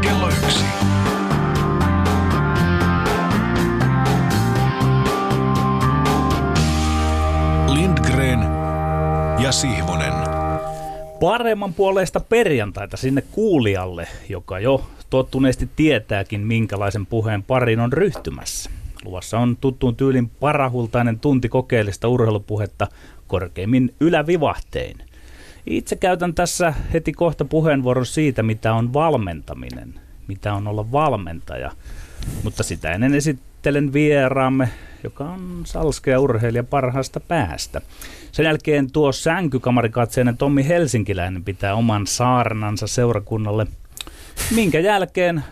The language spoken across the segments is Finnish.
kello 1. Lindgren ja Sihvonen. Paremman puoleista perjantaita sinne kuulijalle, joka jo tottuneesti tietääkin, minkälaisen puheen pariin on ryhtymässä. Luvassa on tuttuun tyylin parahultainen tunti kokeellista urheilupuhetta korkeimmin ylävivahtein. Itse käytän tässä heti kohta puheenvuoron siitä, mitä on valmentaminen, mitä on olla valmentaja. Mutta sitä ennen esittelen vieraamme, joka on salskea urheilija parhaasta päästä. Sen jälkeen tuo sänkykamarikatseinen Tommi Helsinkiläinen pitää oman saarnansa seurakunnalle, minkä jälkeen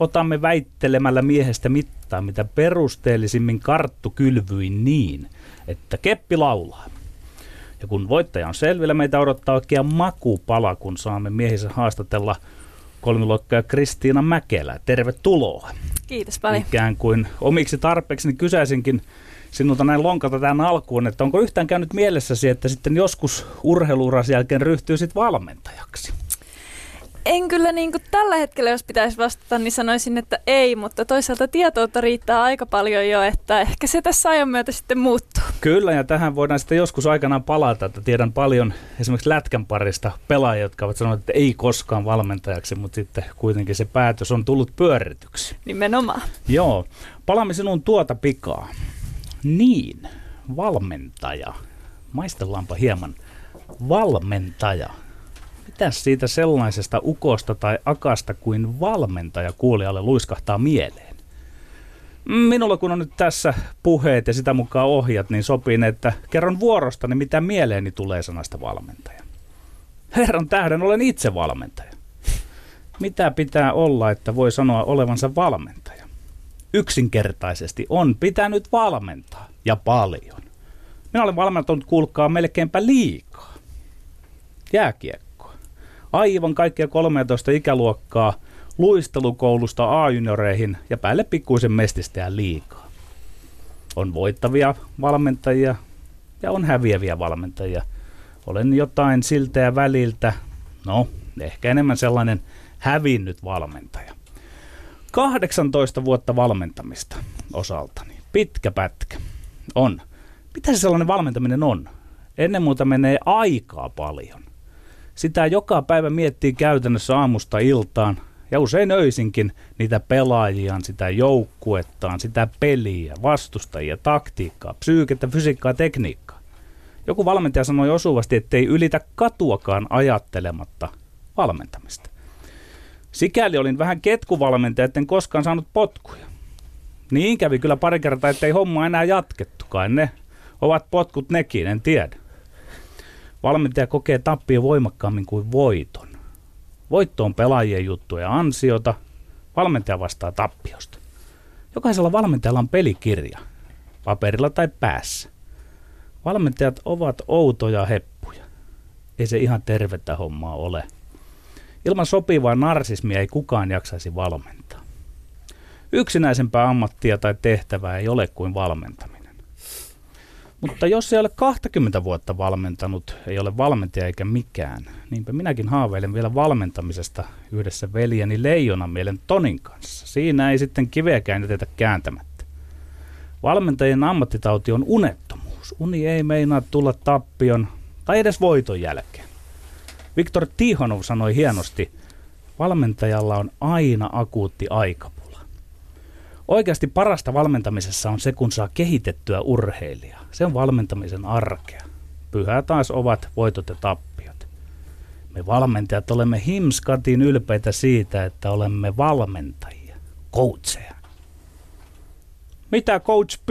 otamme väittelemällä miehestä mittaa, mitä perusteellisimmin karttu kylvyi niin, että keppi laulaa. Ja kun voittaja on selvillä, meitä odottaa oikea makupala, kun saamme miehissä haastatella kolmiluokkaa Kristiina Mäkelä. Tervetuloa. Kiitos paljon. Ikään kuin omiksi tarpeeksi niin kysäisinkin sinulta näin lonkalta tähän alkuun, että onko yhtään käynyt mielessäsi, että sitten joskus urheiluuransa jälkeen ryhtyy sit valmentajaksi? En kyllä niin kuin tällä hetkellä, jos pitäisi vastata, niin sanoisin, että ei, mutta toisaalta tietoutta riittää aika paljon jo, että ehkä se tässä ajan myötä sitten muuttuu. Kyllä, ja tähän voidaan sitten joskus aikanaan palata, että tiedän paljon esimerkiksi lätkän parista pelaajia, jotka ovat sanoneet, että ei koskaan valmentajaksi, mutta sitten kuitenkin se päätös on tullut pyörityksi. Nimenomaan. Joo. Palaamme sinun tuota pikaa. Niin, valmentaja. Maistellaanpa hieman. Valmentaja. Mitäs siitä sellaisesta ukosta tai akasta kuin valmentaja kuulijalle luiskahtaa mieleen? Minulla kun on nyt tässä puheet ja sitä mukaan ohjat, niin sopii, että kerron vuorostani, mitä mieleeni tulee sanasta valmentaja. Herran tähden, olen itse valmentaja. Mitä pitää olla, että voi sanoa olevansa valmentaja? Yksinkertaisesti on pitänyt valmentaa, ja paljon. Minä olen valmentanut, kuulkaa, melkeinpä liikaa. Jääkiekko. Aivan kaikkia 13 ikäluokkaa luistelukoulusta A-junioreihin ja päälle pikkuisen mestistään liikaa. On voittavia valmentajia ja on häviäviä valmentajia. Olen jotain siltä ja väliltä, no ehkä enemmän sellainen hävinnyt valmentaja. 18 vuotta valmentamista osaltani. Pitkä pätkä on. Mitä se sellainen valmentaminen on? Ennen muuta menee aikaa paljon. Sitä joka päivä miettii käytännössä aamusta iltaan ja usein öisinkin niitä pelaajiaan, sitä joukkuettaan, sitä peliä, vastustajia, taktiikkaa, psyykettä, fysiikkaa, tekniikkaa. Joku valmentaja sanoi osuvasti, ettei ylitä katuakaan ajattelematta valmentamista. Sikäli olin vähän ketkuvalmentaja, etten koskaan saanut potkuja. Niin kävi kyllä pari kertaa, ettei homma enää jatkettukaan. Ne ovat potkut nekin, en tiedä. Valmentaja kokee tappio voimakkaammin kuin voiton. Voitto on pelaajien juttuja ja ansiota. Valmentaja vastaa tappiosta. Jokaisella valmentajalla on pelikirja, paperilla tai päässä. Valmentajat ovat outoja heppuja. Ei se ihan tervettä hommaa ole. Ilman sopivaa narsismia ei kukaan jaksaisi valmentaa. Yksinäisempää ammattia tai tehtävää ei ole kuin valmentaminen. Mutta jos ei ole 20 vuotta valmentanut, ei ole valmentaja eikä mikään, niinpä minäkin haaveilen vielä valmentamisesta yhdessä veljeni Leijonamielen Tonin kanssa. Siinä ei sitten kiveäkään jätetä kääntämättä. Valmentajien ammattitauti on unettomuus. Uni ei meinaa tulla tappion tai edes voiton jälkeen. Viktor Tiihonov sanoi hienosti, valmentajalla on aina akuutti aikapula. Oikeasti parasta valmentamisessa on se, kun saa kehitettyä urheilijaa. Se on valmentamisen arkea. Pyhää taas ovat voitot ja tappiot. Me valmentajat olemme himskatin ylpeitä siitä, että olemme valmentajia, coacheja. Mitä coach P?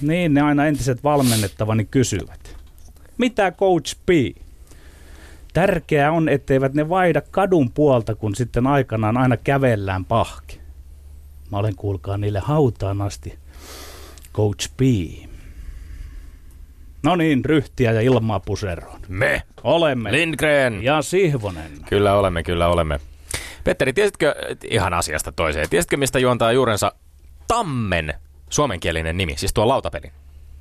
Niin ne aina entiset valmennettavani kysyvät. Mitä coach P? Tärkeää on, etteivät ne vaihda kadun puolta, kun sitten aikanaan aina kävellään pahki. Mä olen, kuulkaa, niille hautaan asti. Coach P. No niin, ryhtiä ja ilmaa puseroon. Me olemme. Lindgren. Ja Sihvonen. Kyllä olemme, kyllä olemme. Petteri, tiesitkö ihan asiasta toiseen? Tiesitkö, mistä juontaa juurensa Tammen suomenkielinen nimi? Siis tuo lautapelin.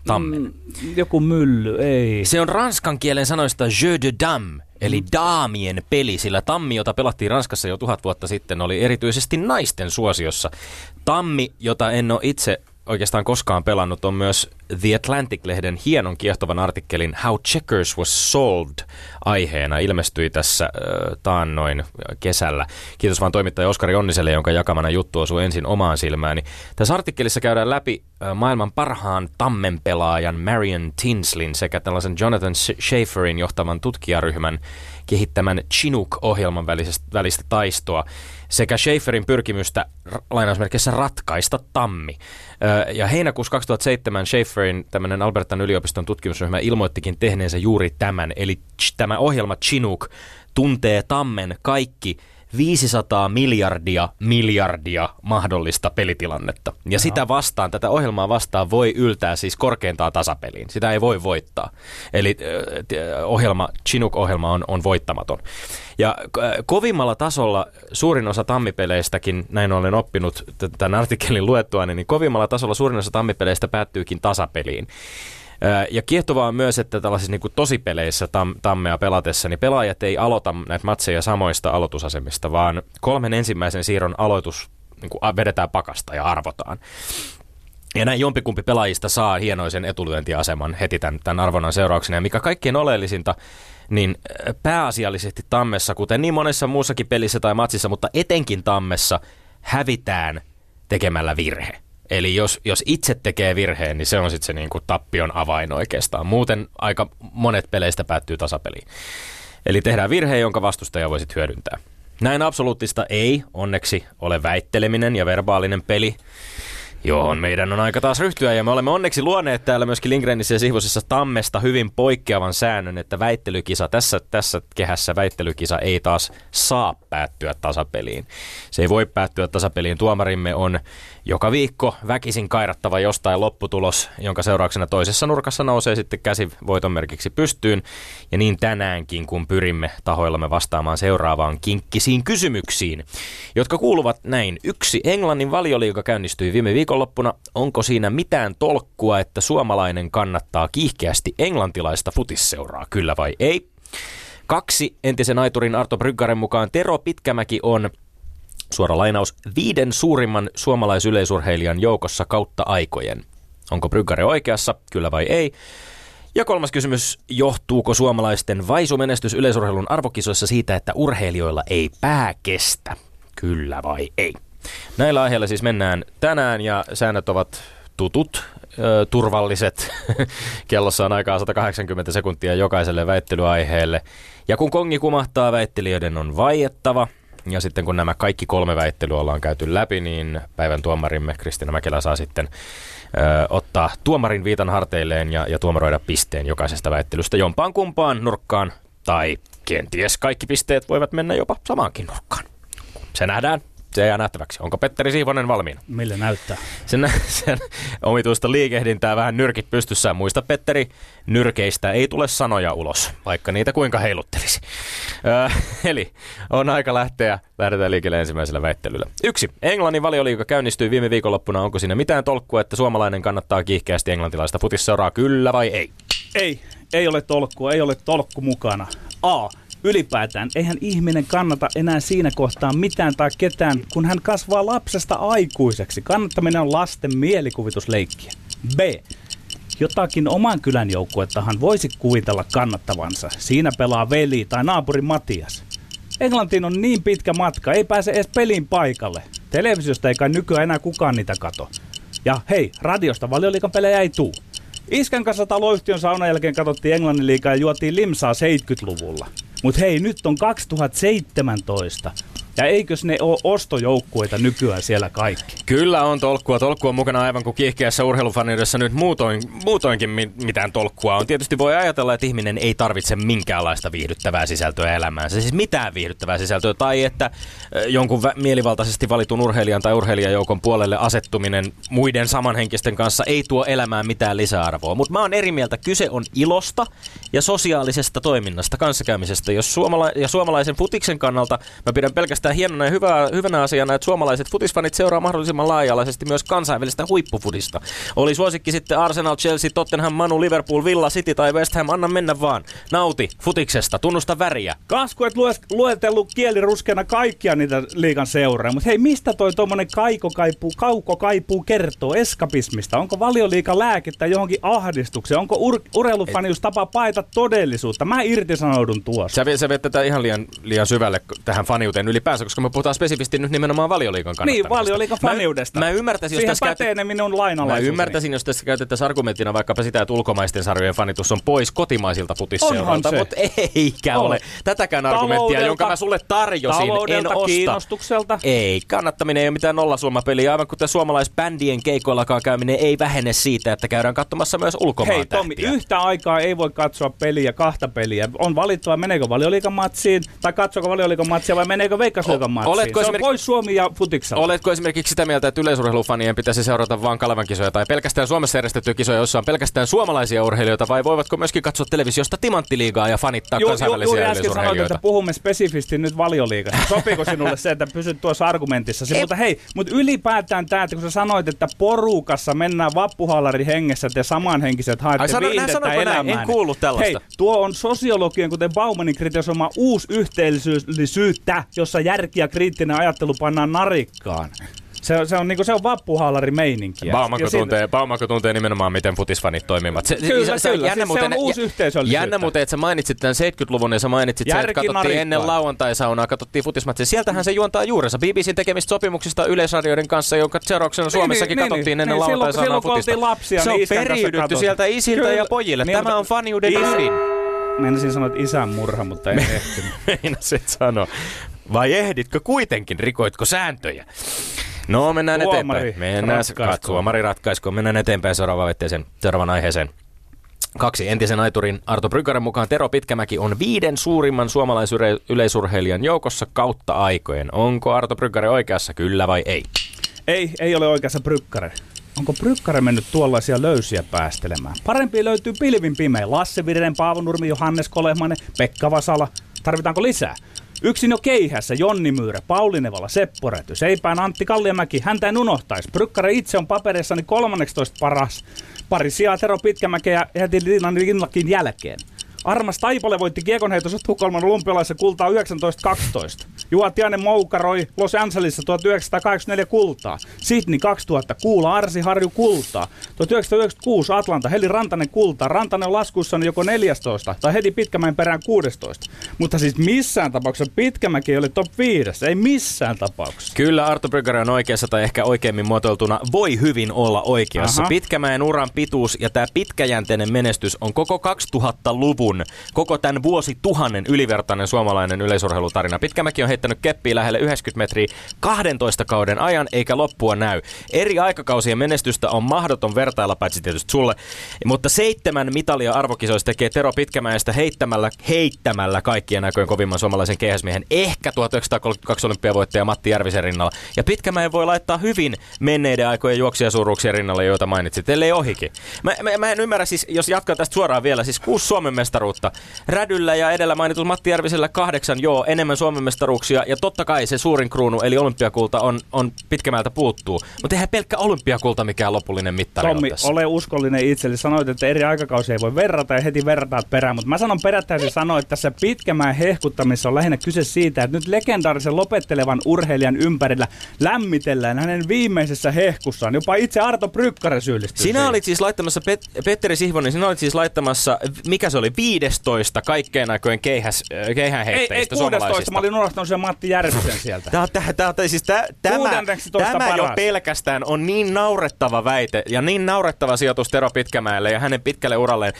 Tammen. Joku mylly, ei. Se on ranskan kielen sanoista jeu de dame, Eli daamien peli, sillä tammi, jota pelattiin Ranskassa jo 1000 vuotta sitten, oli erityisesti naisten suosiossa. Tammi, jota en ole itse oikeastaan koskaan pelannut, on myös The Atlantic-lehden hienon kiehtovan artikkelin How Checkers Was Solved aiheena. Ilmestyi tässä taannoin kesällä. Kiitos vaan toimittaja Oskari Onniselle, jonka jakamana juttu osuu ensin omaan silmääni. Tässä artikkelissa käydään läpi maailman parhaan tammenpelaajan Marion Tinsleyn sekä tällaisen Jonathan Schaeferin johtaman tutkijaryhmän kehittämän Chinook-ohjelman välistä taistoa sekä Schaeferin pyrkimystä lainausmerkeissä ratkaista tammi. Ja heinäkuussa 2007 Schaeferin tämmöinen Albertan yliopiston tutkimusryhmä ilmoittikin tehneensä juuri tämän. Eli tämä ohjelma Chinook tuntee tammen kaikki 500 miljardia mahdollista pelitilannetta. Ja sitä vastaan, tätä ohjelmaa vastaan voi yltää siis korkeintaan tasapeliin. Sitä ei voi voittaa. Eli ohjelma, Chinook-ohjelma on voittamaton. Ja kovimmalla tasolla suurin osa tammipeleistäkin, näin olen oppinut tämän artikkelin luettuani, niin kovimmalla tasolla suurin osa tammipeleistä päättyykin tasapeliin. Ja kiehtovaa on myös, että tällaisissa niin kuin tosipeleissä tammea pelatessa, niin pelaajat ei aloita näitä matseja samoista aloitusasemista, vaan 3 ensimmäisen siirron aloitus niin kuin vedetään pakasta ja arvotaan. Ja näin jompikumpi pelaajista saa hienoisen etulyöntiaseman heti tämän arvonnan seurauksena. Ja mikä kaikkein oleellisinta, niin pääasiallisesti tammessa, kuten niin monessa muussakin pelissä tai matsissa, mutta etenkin tammessa, hävitään tekemällä virhe. Eli jos itse tekee virheen, niin se on sitten se niinku tappion avain oikeastaan. Muuten aika monet peleistä päättyy tasapeliin. Eli tehdään virhe, jonka vastustaja voisit hyödyntää. Näin absoluuttista ei onneksi ole väitteleminen ja verbaalinen peli, johon meidän on aika taas ryhtyä. Ja me olemme onneksi luoneet täällä myöskin Lindgrenissä ja Sihvosessa tammesta hyvin poikkeavan säännön, että väittelykisa tässä kehässä väittelykisa ei taas saa päättyä tasapeliin. Se ei voi päättyä tasapeliin. Tuomarimme on joka viikko väkisin kairattava jostain lopputulos, jonka seurauksena toisessa nurkassa nousee sitten käsi voitonmerkiksi pystyyn. Ja niin tänäänkin, kun pyrimme tahoillamme vastaamaan seuraavaan kinkkisiin kysymyksiin, jotka kuuluvat näin. 1. Englannin valioliiga käynnistyi viime viikonloppuna. Onko siinä mitään tolkkua, että suomalainen kannattaa kiihkeästi englantilaista futisseuraa, kyllä vai ei? 2. Entisen aiturin Arto Bryggaren mukaan Tero Pitkämäki on, suora lainaus, 5 suurimman suomalaisyleisurheilijan joukossa kautta aikojen. Onko Bryggare oikeassa, kyllä vai ei? Ja 3. kysymys, johtuuko suomalaisten vaisumenestys yleisurheilun arvokisoissa siitä, että urheilijoilla ei pää kestä, kyllä vai ei? Näillä aiheilla siis mennään tänään ja säännöt ovat tutut, turvalliset. Kellossa on aikaa 180 sekuntia jokaiselle väittelyaiheelle. Ja kun kongi kumahtaa, väittelijöiden on vaiettava. Ja sitten kun nämä kaikki 3 väittelyä ollaan käyty läpi, niin päivän tuomarimme Kristiina Mäkelä saa sitten ottaa tuomarin viitan harteilleen ja tuomaroida pisteen jokaisesta väittelystä jompaan kumpaan nurkkaan. Tai kenties kaikki pisteet voivat mennä jopa samaankin nurkkaan. Se nähdään. Se jää nähtäväksi. Onko Petteri Sihvonen valmiina? Millä näyttää? Sen omituista liikehdintää, vähän nyrkit pystyssä. Muista, Petteri, nyrkeistä ei tule sanoja ulos, vaikka niitä kuinka heiluttelisi. Eli on aika lähteä. Lähdetään liikelle ensimmäisellä väittelyllä. 1. Englannin valioliiga käynnistyi viime viikonloppuna. Onko siinä mitään tolkkua, että suomalainen kannattaa kiihkeästi englantilaista futisseuraa, kyllä vai ei? Ei ole tolkkua. Ei ole tolkku mukana. A. Ylipäätään, eihän ihminen kannata enää siinä kohtaa mitään tai ketään, kun hän kasvaa lapsesta aikuiseksi. Kannattaminen on lasten mielikuvitusleikkiä. B. Jotakin oman kylän joukkuettahan voisi kuvitella kannattavansa. Siinä pelaa veli tai naapuri Matias. Englantiin on niin pitkä matka, ei pääse edes pelin paikalle. Televisiosta ei kai nykyään enää kukaan niitä kato. Ja hei, radiosta valioliigan pelejä ei tuu. Iskän kanssa taloyhtiön saunan jälkeen katsottiin Englannin liigaa ja juotiin limsaa 70-luvulla. Mut hei, nyt on 2017. Ja eikös ne ole ostojoukkueita nykyään siellä kaikki? Kyllä on tolkkua. Tolkkua mukana aivan kuin kiihkeässä urheilufaniudessa nyt muutoinkin mitään tolkkua on. Tietysti voi ajatella, että ihminen ei tarvitse minkäänlaista viihdyttävää sisältöä elämäänsä. Siis mitään viihdyttävää sisältöä. Tai että jonkun mielivaltaisesti valitun urheilijan tai urheilijajoukon puolelle asettuminen muiden samanhenkisten kanssa ei tuo elämään mitään lisäarvoa. Mutta mä oon eri mieltä. Kyse on ilosta ja sosiaalisesta toiminnasta, kanssakäymisestä. Jos suomalaisen futiksen kannalta mä pidän pelkästään pitää hienona ja hyvänä asiana, että suomalaiset futisfanit seuraa mahdollisimman laaja-alaisesti myös kansainvälistä huippufutista. Oli suosikki sitten Arsenal, Chelsea, Tottenham, Manu, Liverpool, Villa, City tai West Ham, anna mennä vaan. Nauti futiksesta, tunnusta väriä. Kasku, et luetellut kieliruskeana kaikkia niitä liigan seuraa, mutta hei, mistä toi tuommoinen kaukokaipuu kertoo eskapismista? Onko Valioliiga lääkettä johonkin ahdistukseen? Onko urheilufanius tapa paeta todellisuutta? Mä irtisanoudun tuossa. Sä viet tätä ihan liian syvälle tähän faniuteen ylipäänsä, koska me puhutaan spesifisti nyt nimenomaan Valioliigan kannattamisesta. Niin, Valioliigan faniudesta. Mä ymmärtäisin, jos tässä käytettäisiin argumenttina vaikkapa sitä, että ulkomaisten sarjojen fanitus on pois kotimaisilta futisseuroilta, mutta eikä ole. Tätäkään argumenttia, jonka mä sulle tarjosin, en osta. Kiinnostukselta. Ei, kannattaminen ei ole mitään nollasuomapeliä, aivan kuten suomalaisbändien keikoillakaan käyminen ei vähene siitä, että käydään katsomassa myös ulkomaan tähtiä. Hei Tommi, yhtä aikaa ei voi katsoa peliä, kahta peliä. On valittava, meneekö Valioliigan matsiin, tai katsoko Valioliigan matsia, vai meneekö Veikkausliigan matsiin. Se on pois Suomi ja futikselta. Oletko esimerkiksi sitä mieltä, että yleisurheilufanien pitäisi seurata vaan Kalevan kisoja, tai pelkästään Suomessa järjestettyjä kisoja, jossa on pelkästään suomalaisia urheilijoita, vai voivatko myöskin katsoa televisiosta timantiliigaa ja fanittaa kansainvälisiä yleisurheilijoita? Juuri äsken sanoit, että puhumme spesifisti nyt Valioliigasta. Sopiiko sinulle se, että pysyt tuossa argumentissasi? Mutta hei, mutta ylipäätään tämä, että kun sä sanoit, että porukassa mennään vappuhallari hengessä, että samanhenkiset haette viihdettä elämään. En kuullut tällaista. Hei, tuo on sosiologien, kuten Baumanin kritisoima uusi yhteisöllisyyttä, jossa järki ja kriittinen ajattelu pannaan narikkaan. Se on vappuhaalari-meininkiä. Baumanko tuntee nimenomaan, miten futisfanit toimivat. Se on uusi yhteisöllisyyttä. Jännä muuten, että sä mainitsit tämän 70-luvun ja sä mainitsit sen, että katsottiin ennen lauantai-saunaa, katsottiin futismatsia. Sieltähän se juontaa juurensa. BBCn tekemistä sopimuksista yleisradioiden kanssa, jonka seurauksena Suomessakin katsottiin ennen lauantai-saunaa futista. Se on periydytty sieltä isiltä ja pojille. Tämä on faniuden ydin. Menisin sanoa, että isän murha, mutta en ehtinyt. Meinasit sanoa. Vai ehditkö kuitenkin? Rikoitko sääntöjä? No, mennään eteenpäin. Tuomari ratkaisko. Mennään eteenpäin seuraavaan aiheeseen. 2. Entisen aiturin Arto Bryggaren mukaan Tero Pitkämäki on 5 suurimman suomalaisyleisurheilijan joukossa kautta aikojen. Onko Arto Bryggare oikeassa, kyllä vai ei? Ei ole oikeassa Bryggare. Onko Bryggare mennyt tuollaisia löysiä päästelemään? Parempia löytyy pilvin pimeä. Lasse Viren, Paavo Nurmi, Johannes Kolehmainen, Pekka Vasala. Tarvitaanko lisää? Yksin jo keihässä Jonni Myyrä, Pauli Nevala, Seppu Räty, seipään Antti Kalliomäki, häntä en unohtaisi. Bryggare itse on paperissani 13 paras. Pari sijaa Tero Pitkämäkeä heti Linnakin jälkeen. Armas Taipale voitti kiekonheitossa Tukholman olympialaisessa kultaa 1912. Juha Tiainen moukaroi Los Angelesissa 1984 kultaa. Sydney 2000 kuula, Arsi Harju kultaa. 1996 Atlanta, Heli Rantanen kultaa. Rantanen on laskuissaan joko 14 tai heti Pitkämäen perään 16. Mutta siis missään tapauksessa Pitkämäki oli top 5. Ei missään tapauksessa. Kyllä Arto Bryggare on oikeassa, tai ehkä oikeemmin muotoiltuna voi hyvin olla oikeassa. Aha. Pitkämäen uran pituus ja tämä pitkäjänteinen menestys on koko 2000-luvun. Koko tämän vuosituhannen ylivertainen suomalainen yleisurheilutarina. Pitkämäki on heittänyt keppiä lähelle 90 metriä 12 kauden ajan, eikä loppua näy. Eri aikakausien menestystä on mahdoton vertailla, paitsi tietysti sulle. Mutta 7 mitalia arvokisoissa tekee Tero Pitkämäestä heittämällä kaikkien aikojen kovimman suomalaisen keihäsmiehen. Ehkä 1932 olympiavoittaja Matti Järvisen rinnalla. Ja Pitkämäen voi laittaa hyvin menneiden aikojen juoksijasuuruuksien rinnalle, joita mainitsit, ellei ohikin. Mä en ymmärrä, siis, jos jatkaa tästä suoraan vielä, siis 6 Suomen mestaruutta. Rädyllä ja edellä mainitulla Matti Järvisellä 8, enemmän Suomen mestaruuksia. Ja totta kai se suurin kruunu, eli olympiakulta, on Pitkämäeltä puuttuu. Mutta eihän pelkkä olympiakulta mikään lopullinen mittari Tommi, ole tässä. Ole uskollinen itselle. Sanoit, että eri aikakausia ei voi verrata ja heti verrataan perään. Mutta mä sanon perättäisin sanoa, että tässä Pitkämäen hehkuttamisessa on lähinnä kyse siitä, että nyt legendaarisen lopettelevan urheilijan ympärillä lämmitellään hänen viimeisessä hehkussaan. Jopa itse Arto Bryggare syyllistyy. Sinä olit siis laittamassa, Petteri Sihvonen, sinä olit siis laittamassa, mikä se oli, 15 kaikkein aikojen keihäänheittäjistä suomalaisista. 16, mä olin unohtanut sen Matti Järvisen sieltä. Tämä jo pelkästään on niin naurettava väite ja niin naurettava sijoitus Tero Pitkämäelle ja hänen pitkälle uralleen.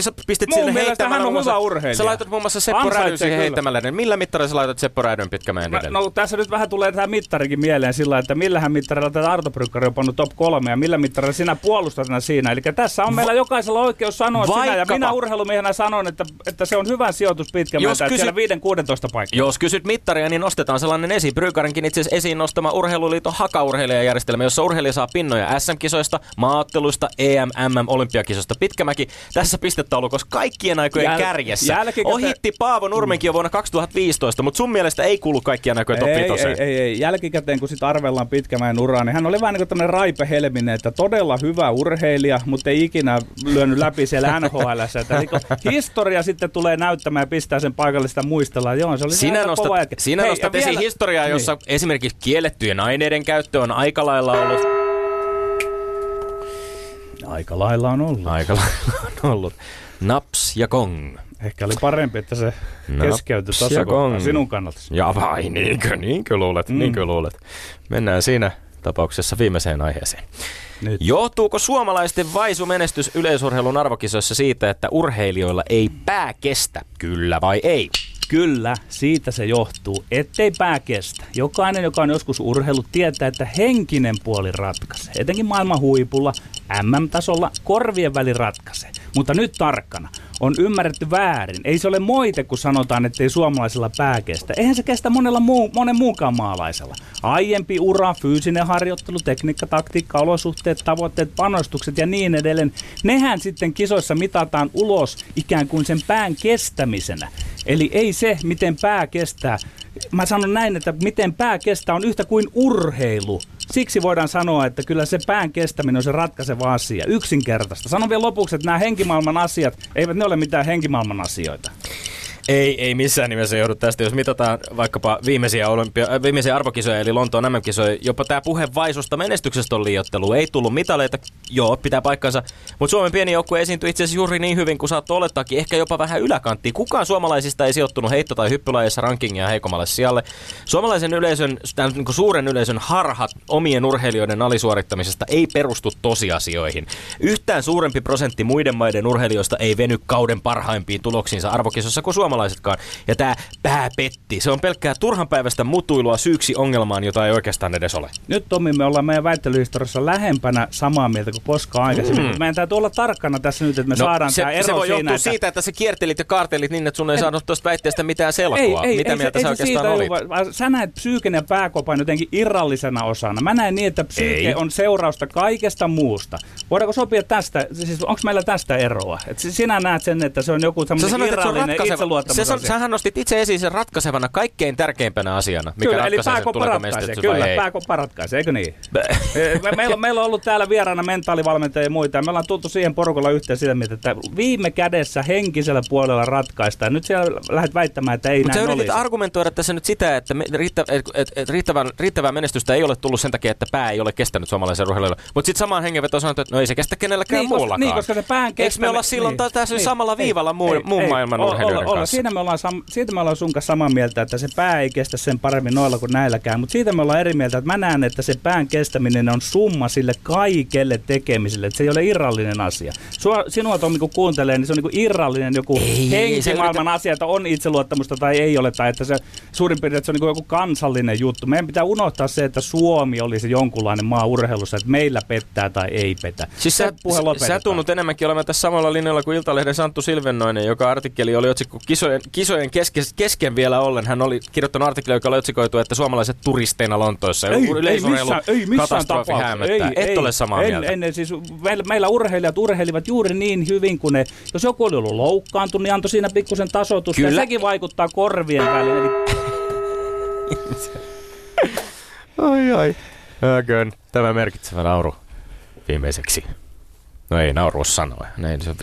Sä pistit sinne heittämällä. Hän on hyvä urheilija. Sä laitat muun muassa Seppo Rädyn siihen heittämällä. Millä mittarilla sä laitat Seppo Rädyn Pitkämäen edelleen? No tässä nyt vähän tulee tämä mittarikin mieleen sillä, että millähän mittarilla tätä Arto Bryggare on pannut top 3 ja millä mittarilla sinä puolustat siinä. Eli tässä on meillä jokaisella oikeus sanoa sinä ja minä urheilumiehenä sanon. sanoin, että se on hyvä sijoitus pitkämäntää, että siellä 5-16 paikkaa. Jos kysyt mittaria, niin nostetaan sellainen esiin. Bryggarenkin itse asiassa esiin nostama Urheiluliiton hakaurheilijajärjestelmä, jossa urheilija saa pinnoja SM-kisoista, maaotteluista, EM, MM, olympiakisoista. Pitkämäki tässä pistetaulukossa kaikkien aikojen kärjessä. Ohitti Paavo Nurminkin jo vuonna 2015, mutta sun mielestä ei kuulu kaikkien aikojen top 5. Ei. Jälkikäteen, kun sit arvellaan Pitkämäen uraa, niin hän oli vähän niin kuin tämmöinen Raipe Helminen, että todella hyvä urheilija, mutta ei ikinä lyönyt läpi siellä NHL:ssä. Että historia sitten tulee näyttämään ja pistää sen paikallista muistella. Joo, se oli Sinä nostat esiin historiaa, jossa esimerkiksi kiellettyjen aineiden käyttö on aika lailla ollut. Aika lailla on ollut. Naps ja Kong. Ehkä oli parempi, että se keskeytyi tasakohtaan sinun kannaltasi. Ja vai, niinkö luulet. Mennään siinä tapauksessa viimeiseen aiheeseen. Nyt. Johtuuko suomalaisten vaisu menestys yleisurheilun arvokisoissa siitä, että urheilijoilla ei pää kestä, kyllä vai ei? Kyllä, siitä se johtuu, ettei pää kestä. Jokainen, joka on joskus urheillut, tietää, että henkinen puoli ratkaisee. Etenkin maailman huipulla, MM-tasolla, korvien väli ratkaisee. Mutta nyt tarkkana. On ymmärretty väärin. Ei se ole moite, kun sanotaan, ettei suomalaisilla pää kestä. Eihän se kestä monen muunkaan maalaisella. Aiempi ura, fyysinen harjoittelu, tekniikka, taktiikka, olosuhteet, tavoitteet, panostukset ja niin edelleen. Nehän sitten kisoissa mitataan ulos ikään kuin sen pään kestämisenä. Eli ei se, miten pää kestää. Mä sanon näin, että miten pää kestää on yhtä kuin urheilu. Siksi voidaan sanoa, että kyllä se pään kestäminen on se ratkaiseva asia. Yksinkertaista. Sanon vielä lopuksi, että nämä henkimaailman asiat, eivät ne ole mitään henkimaailman asioita. Ei missään nimessä johdu tästä. Jos mitataan vaikkapa viimeisiä arvokisoja, eli Lontoon MM-kisoja, jopa tämä puhe vaisusta menestyksestä on liiottelu. Ei tullut mitaleita, joo, pitää paikkansa. Mutta Suomen pieni joukkue esiintyi itse asiassa juuri niin hyvin, kuin saattoi olettaakin, ehkä jopa vähän yläkanttiin. Kukaan suomalaisista ei sijoittunut heitto- tai hyppylajissa rankingia heikommalle sijalle. Suomalaisen yleisön, tämän niin kuin suuren yleisön harhat omien urheilijoiden alisuorittamisesta ei perustu tosiasioihin. Yhtään suurempi prosentti muiden maiden urheilijoista ei veny kauden parhaimpiin tuloksiinsa arvokisossa kuin suomalaisetkaan. Ja tämä pää petti. Se on pelkkää turhanpäiväistä mutuilua syyksi ongelmaan, jota ei oikeastaan edes ole. Nyt Tommi, me ollaan meidän väittelyhistoriassa lähempänä samaa mieltä kuin koskaan aikaisemmin. Meidän täytyy olla tarkkana tässä nyt, että me saadaan tämä ero siinä. Se voi johtua siitä, että sä kiertelit ja kaartelit niin, että sun ei saanut tuosta väitteestä mitään selkoa. Mitä mieltä sä oikeastaan olit? Sä näet psyyken ja pääkopan jotenkin irrallisena osana. Mä näen niin, että psyyke on seurausta kaikesta muusta. Voidaanko sopia tästä? Siis onko meillä tästä eroa? Et sinä näet sen, että se on joku semmoinen irrallinen itseluottamus. Sähän nostit itse esiin sen ratkaisevana kaikkein tärkeimpänä asiana, mikä kyllä, ratkaisee sen tuleeko mestitys vai ei. Kyllä, pääkoppa ratkaisee, eikö niin? meillä on ollut täällä vieraana mentaalivalmentajia ja muita, ja me ollaan tultu siihen porukalla yhteen sitä mieltä, että viime kädessä henkisellä puolella ratkaistaan. Nyt siellä lähdet väittämään, että ei näin olisi. Mutta sä yritit argumentoida tässä nyt sitä, että riittävää menestystä ei ole tullut sen takia, että pää ei ole kestänyt suomalaisen urheilijoilla. Mutta sitten samaan hengenvetoon sanottu, että no ei se kestä kenelläkään muullakaan. Niin, koska se pään kestäminen. Eikö me olla silloin tässä samalla viivalla muun maailman urheilijoiden kanssa? Siitä me ollaan sun kanssa samaa mieltä, että se pää ei kestä sen paremmin noilla kuin näilläkään, mutta siitä me ollaan eri mieltä, että mä näen, että se pään kestäminen on summa sille kaikelle tekemiselle, että se ei ole irrallinen asia. Sinua Tommi, kun kuuntelee, niin se on niin kuin irrallinen joku henkimaailman asia, että on itseluottamusta tai ei ole, tai että se suurin piirtein, että se on niin kuin joku kansallinen juttu. Meidän pitää unohtaa se, että Suomi olisi jonkunlainen maa urheilussa, että meillä pettää tai ei petä. Siis sä tunnut enemmänkin olemaan tässä samalla linjalla kuin Iltalehden Santtu Silvennoinen, joka artikkeli oli otsikko Kisojen kesken vielä ollen. Hän oli kirjoittanut artikkelin, joka oli otsikoitu, että suomalaiset turisteina Lontoissa. Yleisurheilun katastrofi hämättää. Et ole samaa mieltä. Siis meillä urheilijat urheilivat juuri niin hyvin kuin ne. Jos joku oli ollut loukkaantunut, niin antoi siinä pikkusen tasoitusta. Kyllä. Ja sekin vaikuttaa korvien väliin. Ai. Hökön. Tämä merkitsevä nauru viimeiseksi. No ei nauru sanoa.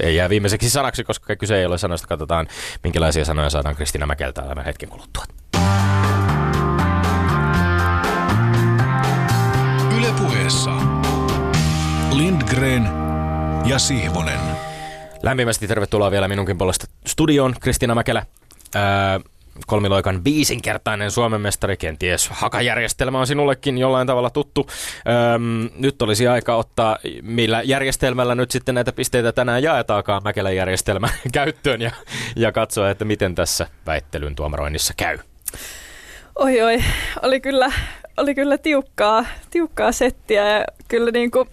Ei jää viimeiseksi sanaksi, koska kyse ei ole sanoista. Katsotaan, minkälaisia sanoja saadaan Kristiina Mäkeltä tämän hetken kuluttua. Yle Puheessa Lindgren ja Sihvonen. Lämpimästi tervetuloa vielä minunkin puolesta studioon, Kristiina Mäkelä. Kolmiloikan 5-kertainen Suomen mestari, kenties hakajärjestelmä on sinullekin jollain tavalla tuttu. Nyt olisi aika ottaa, millä järjestelmällä nyt sitten näitä pisteitä tänään jaetaakaan, Mäkelän järjestelmä käyttöön ja katsoa, että miten tässä väittelyn tuomaroinnissa käy. Oi, oli kyllä tiukkaa settiä ja kyllä niin kuin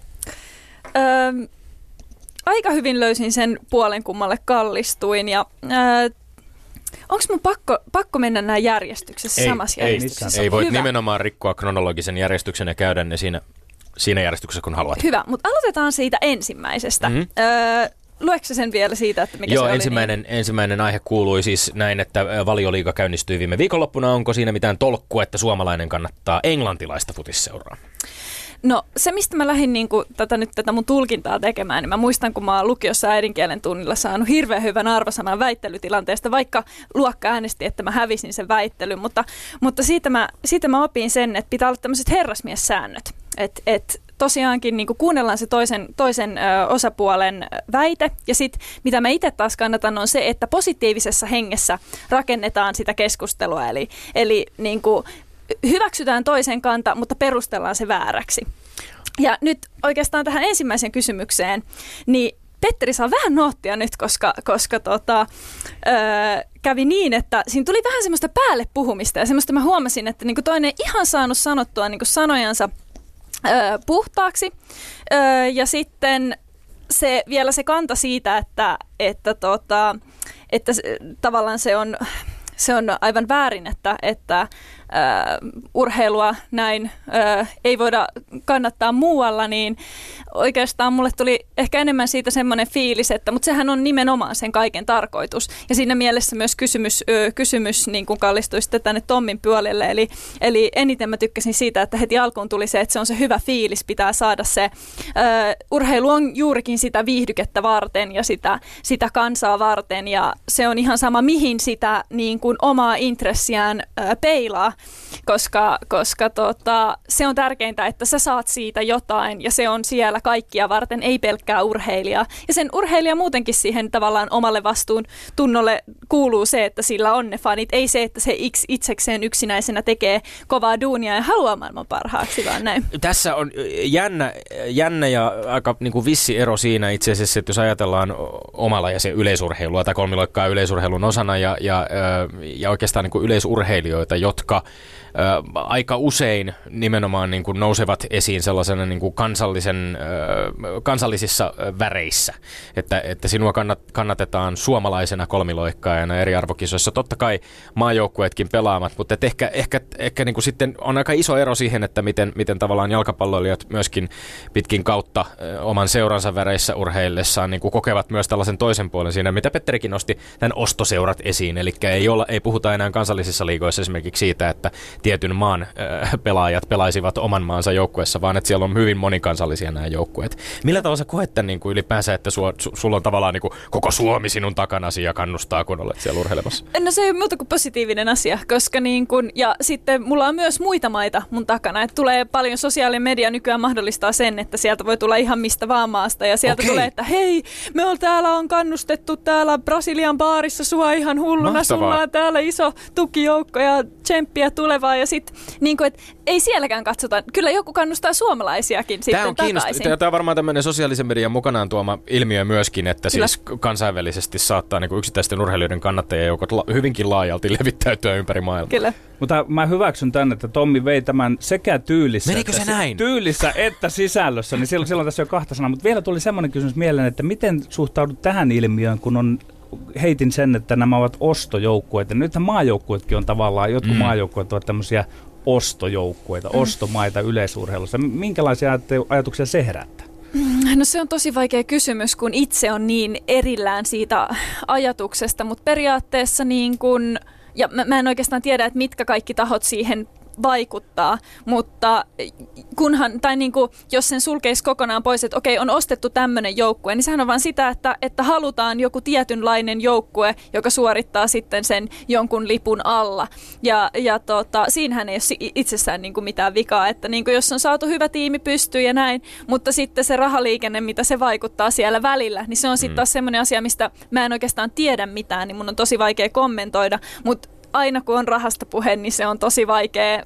aika hyvin löysin sen puolen, kummalle kallistuin. Ja onko mun pakko mennä nämä järjestyksessä samassa järjestyksessä? Ei, voit nimenomaan rikkoa kronologisen järjestyksen ja käydä ne siinä järjestyksessä, kun haluat. Hyvä, mutta aloitetaan siitä ensimmäisestä. Mm-hmm. Lueksä sen vielä siitä, että mikä se oli? Ensimmäinen aihe kuului siis näin, että Valioliiga käynnistyi viime viikonloppuna. Onko siinä mitään tolkkua, että suomalainen kannattaa englantilaista futisseuraa? No se, mistä mä lähdin niinku tätä mun tulkintaa tekemään, niin mä muistan, kun mä oon lukiossa äidinkielen tunnilla saanut hirveän hyvän arvosanan väittelytilanteesta, vaikka luokka äänesti, että mä hävisin sen väittelyn, mutta siitä mä opin sen, että pitää olla tämmöiset herrasmiessäännöt, että tosiaankin niin kuunnellaan se toisen osapuolen väite, ja sitten mitä mä itse taas kannatan on se, että positiivisessa hengessä rakennetaan sitä keskustelua, eli niin kuin hyväksytään toisen kanta, mutta perustellaan se vääräksi. Ja nyt oikeastaan tähän ensimmäiseen kysymykseen, niin Petteri saa vähän noottia nyt, koska kävi niin, että siinä tuli vähän semmoista päälle puhumista, ja semmoista mä huomasin, että niin kuin toinen ei ihan saanut sanottua niin kuin sanojansa puhtaaksi, ja sitten se, vielä se kanta siitä, että tavallaan se on aivan väärin, että urheilua näin ei voida kannattaa muualla, niin oikeastaan mulle tuli ehkä enemmän siitä semmoinen fiilis, että mutta sehän on nimenomaan sen kaiken tarkoitus. Ja siinä mielessä myös kysymys niin kuin kallistui sitten tänne Tommin puolelle, eli eniten mä tykkäsin siitä, että heti alkuun tuli se, että se on se hyvä fiilis, pitää saada se. Urheilu on juurikin sitä viihdykettä varten ja sitä kansaa varten, ja se on ihan sama, mihin sitä niin kuin omaa intressiään peilaa. Koska se on tärkeintä, että sä saat siitä jotain, ja se on siellä kaikkia varten, ei pelkkää urheilijaa. Ja sen urheilija muutenkin siihen tavallaan omalle vastuun tunnolle kuuluu se, että sillä on ne fanit. Ei se, että se itsekseen yksinäisenä tekee kovaa duunia ja haluaa maailman parhaaksi, vaan näin. Tässä on jännä ja aika niin kuin vissi ero siinä itse asiassa, että jos ajatellaan omalla ja sen yleisurheilua tai kolmiloikkaa yleisurheilun osana ja oikeastaan niin kuin yleisurheilijoita, jotka aika usein nimenomaan niin kuin nousevat esiin sellaisena niin kuin kansallisissa väreissä, että sinua kannatetaan suomalaisena kolmiloikkaajana eri arvokisoissa. Totta kai maajoukkueetkin pelaavat, mutta ehkä niin kuin sitten on aika iso ero siihen, että miten tavallaan jalkapalloilijat myöskin pitkin kautta oman seuransa väreissä urheillessaan niin kuin kokevat myös tällaisen toisen puolen siinä, mitä Petterikin nosti, tämän ostoseurat esiin. Eli ei puhuta enää kansallisissa liigoissa esimerkiksi siitä, että tietyn maan pelaajat pelaisivat oman maansa joukkueessa, vaan että siellä on hyvin monikansallisia nämä joukkueet. Millä tavalla sä koet tämän niin kuin ylipäänsä, että sulla on tavallaan niin kuin koko Suomi sinun takanasi ja kannustaa, kun olet siellä urheilemassa? No se ei ole muuta kuin positiivinen asia, koska niin kuin, ja sitten mulla on myös muita maita mun takana, että tulee paljon sosiaalinen media nykyään mahdollistaa sen, että sieltä voi tulla ihan mistä vaan maasta, ja sieltä Tulee, että hei, me ollaan täällä on kannustettu täällä Brasilian baarissa sua ihan hulluna, mahtavaa. Sulla on täällä iso tukijoukko ja tsemppiä tulevaa, ja sitten niinku, että ei sielläkään katsota. Kyllä joku kannustaa suomalaisiakin sitten takaisin. Tämä on varmaan tämmöinen sosiaalisen median mukanaan tuoma ilmiö myöskin, että kyllä. Siis kansainvälisesti saattaa niinku yksittäisten urheilijoiden kannattajajoukot hyvinkin laajalti levittäytyä ympäri maailmaa. Kyllä. Mutta mä hyväksyn tänne, että Tommi vei tämän sekä tyylissä että sisällössä, niin silloin tässä on kahta sanaa. Mutta vielä tuli semmoinen kysymys mieleen, että miten suhtaudut tähän ilmiöön, kun on heitin sen, että nämä ovat ostojoukkueita. Nythän maajoukkuetkin on tavallaan, jotkut maajoukkuet ovat tämmöisiä ostojoukkueita, ostomaita yleisurheilussa. Minkälaisia ajatuksia se herättää? No se on tosi vaikea kysymys, kun itse on niin erillään siitä ajatuksesta, mutta periaatteessa niin kun, ja mä en oikeastaan tiedä, että mitkä kaikki tahot siihen vaikuttaa, mutta kunhan, tai niin kuin, jos sen sulkeisi kokonaan pois, että okei, on ostettu tämmöinen joukkue, niin sehän on vaan sitä, että halutaan joku tietynlainen joukkue, joka suorittaa sitten sen jonkun lipun alla. Ja siinähän ei ole itsessään niin kuin mitään vikaa, että niin kuin, jos on saatu hyvä tiimi pystyy ja näin, mutta sitten se rahaliikenne, mitä se vaikuttaa siellä välillä, niin se on sitten taas semmoinen asia, mistä mä en oikeastaan tiedä mitään, niin mun on tosi vaikea kommentoida, mutta aina kun on rahasta puhe, niin se on tosi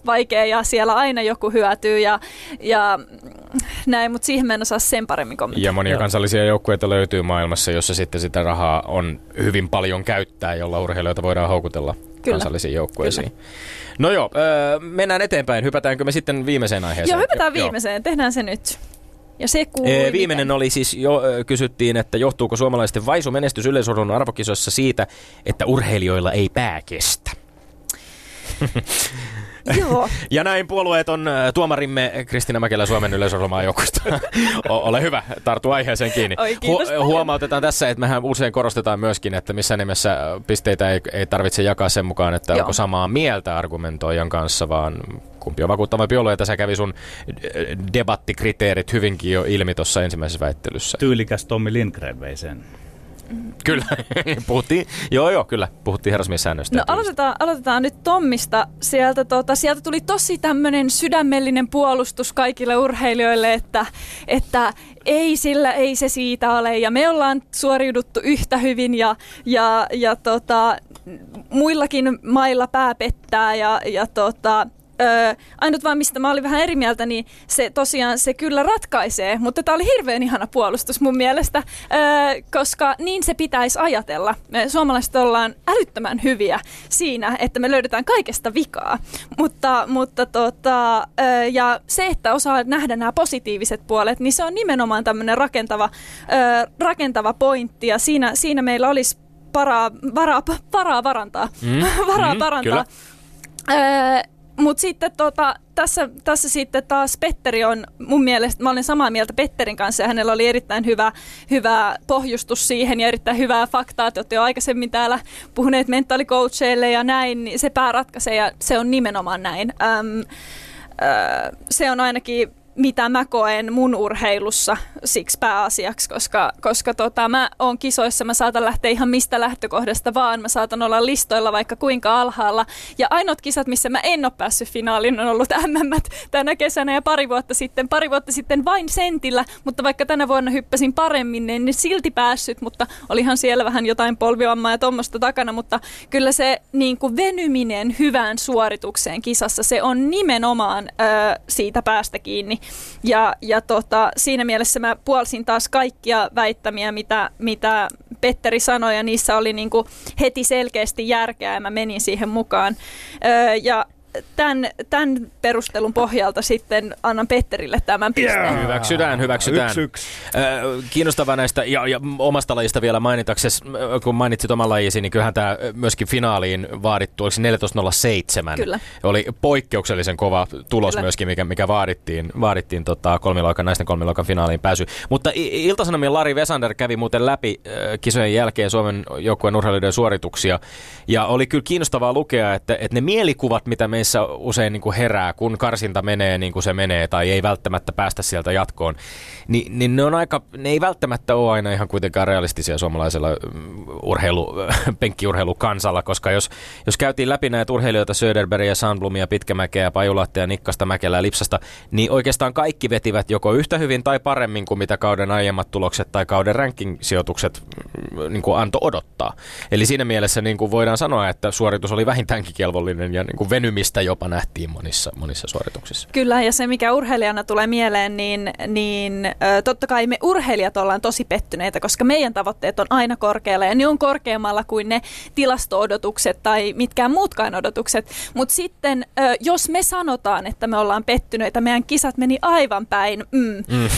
vaikea ja siellä aina joku hyötyy ja näin, mutta siihen mä en osaa sen paremmin kommentoida. Ja monia kansallisia joukkueita löytyy maailmassa, jossa sitten sitä rahaa on hyvin paljon käyttää, jolla urheilijoita voidaan houkutella. Kyllä. Kansallisiin joukkueisiin. Kyllä. No joo, mennään eteenpäin. Hypätäänkö me sitten viimeiseen aiheeseen? Joo, hypätään viimeiseen. Tehdään se nyt. Ja se viimeinen oli siis, kysyttiin, että johtuuko suomalaisten vaisu menestys yleisurheilun arvokisoissa siitä, että urheilijoilla ei pää kestä. Joo. Ja näin puolueeton tuomarimme Kristiina Mäkelä Suomen yleisurheilumaajoukkueesta. Ole hyvä, tartu aiheeseen kiinni. Huomautetaan tässä, että mehän usein korostetaan myöskin, että missään nimessä pisteitä ei tarvitse jakaa sen mukaan, että onko samaa mieltä argumentoijan kanssa, vaan kumpi on vakuuttavampi ollut, ja tässä kävi sun debattikriteerit hyvinkin jo ilmi tuossa ensimmäisessä väittelyssä. Tyylikäs Tommi Lindgren vei sen. Kyllä, puhuttiin. Joo, kyllä, puhuttiin herrasmiessäännöstä. No aloitetaan nyt Tommista. Sieltä tuli tosi tämmöinen sydämellinen puolustus kaikille urheilijoille, että ei sillä, ei se siitä ole. Ja me ollaan suoriuduttu yhtä hyvin ja muillakin mailla pää pettää ja ainut vaan, mistä mä olin vähän eri mieltä, niin se kyllä ratkaisee, mutta tämä oli hirveän ihana puolustus mun mielestä, koska niin se pitäisi ajatella. Me suomalaiset ollaan älyttömän hyviä siinä, että me löydetään kaikesta vikaa, mutta ja se, että osaa nähdä nämä positiiviset puolet, niin se on nimenomaan tämmöinen rakentava pointti, ja siinä meillä olisi varaa parantaa. Mutta sitten tässä sitten taas Petteri on mun mielestä, mä olen samaa mieltä Petterin kanssa, ja hänellä oli erittäin hyvä pohjustus siihen ja erittäin hyvää faktaa, että olette jo aikaisemmin täällä puhuneet mentaalicoacheille ja näin, niin se pää ratkaisee ja se on nimenomaan näin. Se on ainakin mitä mä koen mun urheilussa siksi pääasiaksi, koska mä oon kisoissa, mä saatan lähteä ihan mistä lähtökohdasta vaan, mä saatan olla listoilla vaikka kuinka alhaalla, ja ainoat kisat, missä mä en ole päässyt finaaliin, on ollut MM-t tänä kesänä ja pari vuotta sitten vain sentillä, mutta vaikka tänä vuonna hyppäsin paremmin, niin en silti päässyt, mutta olihan siellä vähän jotain polvivammaa ja tommoista takana, mutta kyllä se niin kuin venyminen hyvään suoritukseen kisassa, se on nimenomaan siitä päästä kiinni. Ja siinä mielessä mä puolsin taas kaikkia väittämiä, mitä Petteri sanoi, ja niissä oli niinku heti selkeästi järkeä, ja mä menin siihen mukaan. Ja tämän perustelun pohjalta sitten annan Petterille tämän pisteen. Yeah. Hyväksytään. Yksi. Kiinnostavaa näistä, ja omasta lajista vielä mainitaksesi, kun mainitsit oman lajisi, niin kyllähän tämä myöskin finaaliin vaadittu, oliko se 14.07? Kyllä. Oli poikkeuksellisen kova tulos. Kyllä. Myöskin, mikä vaadittiin naisten kolmiluokan finaaliin pääsy. Mutta Ilta-Sanomien Lari Vesander kävi muuten läpi kisojen jälkeen Suomen joukkueen urheilijoiden suorituksia, ja oli kyllä kiinnostavaa lukea, että ne mielikuvat, mitä me meissä usein niin kuin herää, kun karsinta menee niin kuin se menee, tai ei välttämättä päästä sieltä jatkoon, niin ne ei välttämättä ole aina ihan kuitenkaan realistisia suomalaisella penkkiurheilukansalla, koska jos käytiin läpi näitä urheilijoita, Söderbergia, Sandblumia, Pitkämäkeä, Pajulahtea, Nikkasta, Mäkelää, Lipsasta, niin oikeastaan kaikki vetivät joko yhtä hyvin tai paremmin kuin mitä kauden aiemmat tulokset tai kauden ranking-sijoitukset niin kuin antoi odottaa. Eli siinä mielessä niin kuin voidaan sanoa, että suoritus oli vähintäänkin kelvollinen, ja niin kuin venymistä jopa nähtiin monissa suorituksissa. Kyllä, ja se mikä urheilijana tulee mieleen, niin totta kai me urheilijat ollaan tosi pettyneitä, koska meidän tavoitteet on aina korkealla, ja ne on korkeammalla kuin ne tilasto-odotukset tai mitkään muutkaan odotukset. Mutta sitten, jos me sanotaan, että me ollaan pettyneitä, meidän kisat meni aivan päin,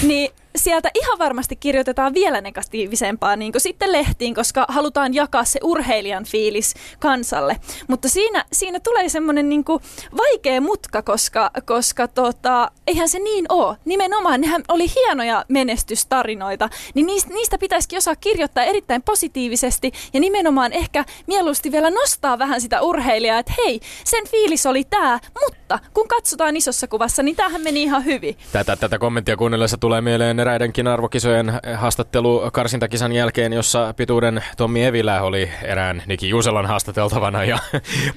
niin sieltä ihan varmasti kirjoitetaan vielä negatiivisempaa niin kuin sitten lehtiin, koska halutaan jakaa se urheilijan fiilis kansalle. Mutta siinä tulee semmoinen niin kuin vaikea mutka, koska eihän se niin ole. Nimenomaan nehän oli hienoja menestystarinoita, niin niistä pitäisikin osaa kirjoittaa erittäin positiivisesti, ja nimenomaan ehkä mieluusti vielä nostaa vähän sitä urheilijaa, että hei, sen fiilis oli tämä, mutta kun katsotaan isossa kuvassa, niin tämähän meni ihan hyvin. Tätä kommenttia kuunnellessa tulee mieleen eräidenkin arvokisojen haastattelu karsintakisan jälkeen, jossa pituuden Tommi Evilä oli erään Niki Juuselan haastateltavana, ja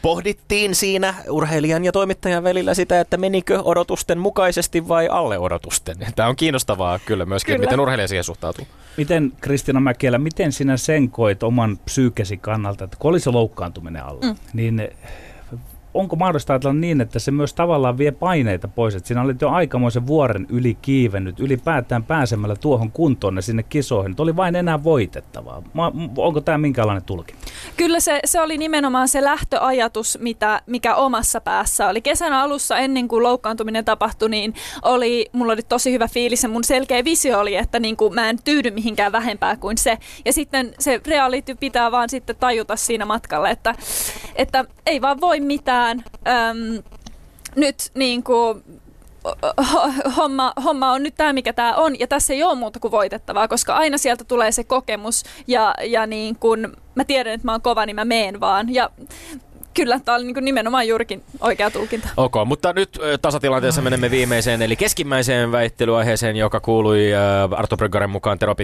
pohdittiin siinä urheilijan ja toimittajan välillä sitä, että menikö odotusten mukaisesti vai alle odotusten. Tämä on kiinnostavaa kyllä myöskin, kyllä, miten urheilija siihen suhtautuu. Miten, Kristiina Mäkelä, miten sinä sen koit oman psyykesi kannalta, että kun oli se loukkaantuminen alla, niin onko mahdollista ajatella niin, että se myös tavallaan vie paineita pois, että siinä olit jo aikamoisen vuoren yli kiivennyt, ylipäätään pääsemällä tuohon kuntoon ja sinne kisoihin, että oli vain enää voitettavaa. Onko tämä minkälainen tulkinta? Kyllä se oli nimenomaan se lähtöajatus, mikä omassa päässä oli. Kesän alussa ennen kuin loukkaantuminen tapahtui, niin mulla oli tosi hyvä fiilis ja mun selkeä visio oli, että niin kuin mä en tyydy mihinkään vähempää kuin se. Ja sitten se reality pitää vaan sitten tajuta siinä matkalla, että ei vaan voi mitään. Nyt niin kuin homma on nyt tämä, mikä tämä on, ja tässä ei ole muuta kuin voitettavaa, koska aina sieltä tulee se kokemus, ja niin kuin mä tiedän, että mä oon kova, niin mä meen vaan. Ja kyllä, tämä oli niin kuin nimenomaan juurikin oikea tulkinta. Ok, mutta nyt tasatilanteessa menemme viimeiseen, eli keskimmäiseen väittelyaiheeseen, joka kuului Arto Bryggaren mukaan Tero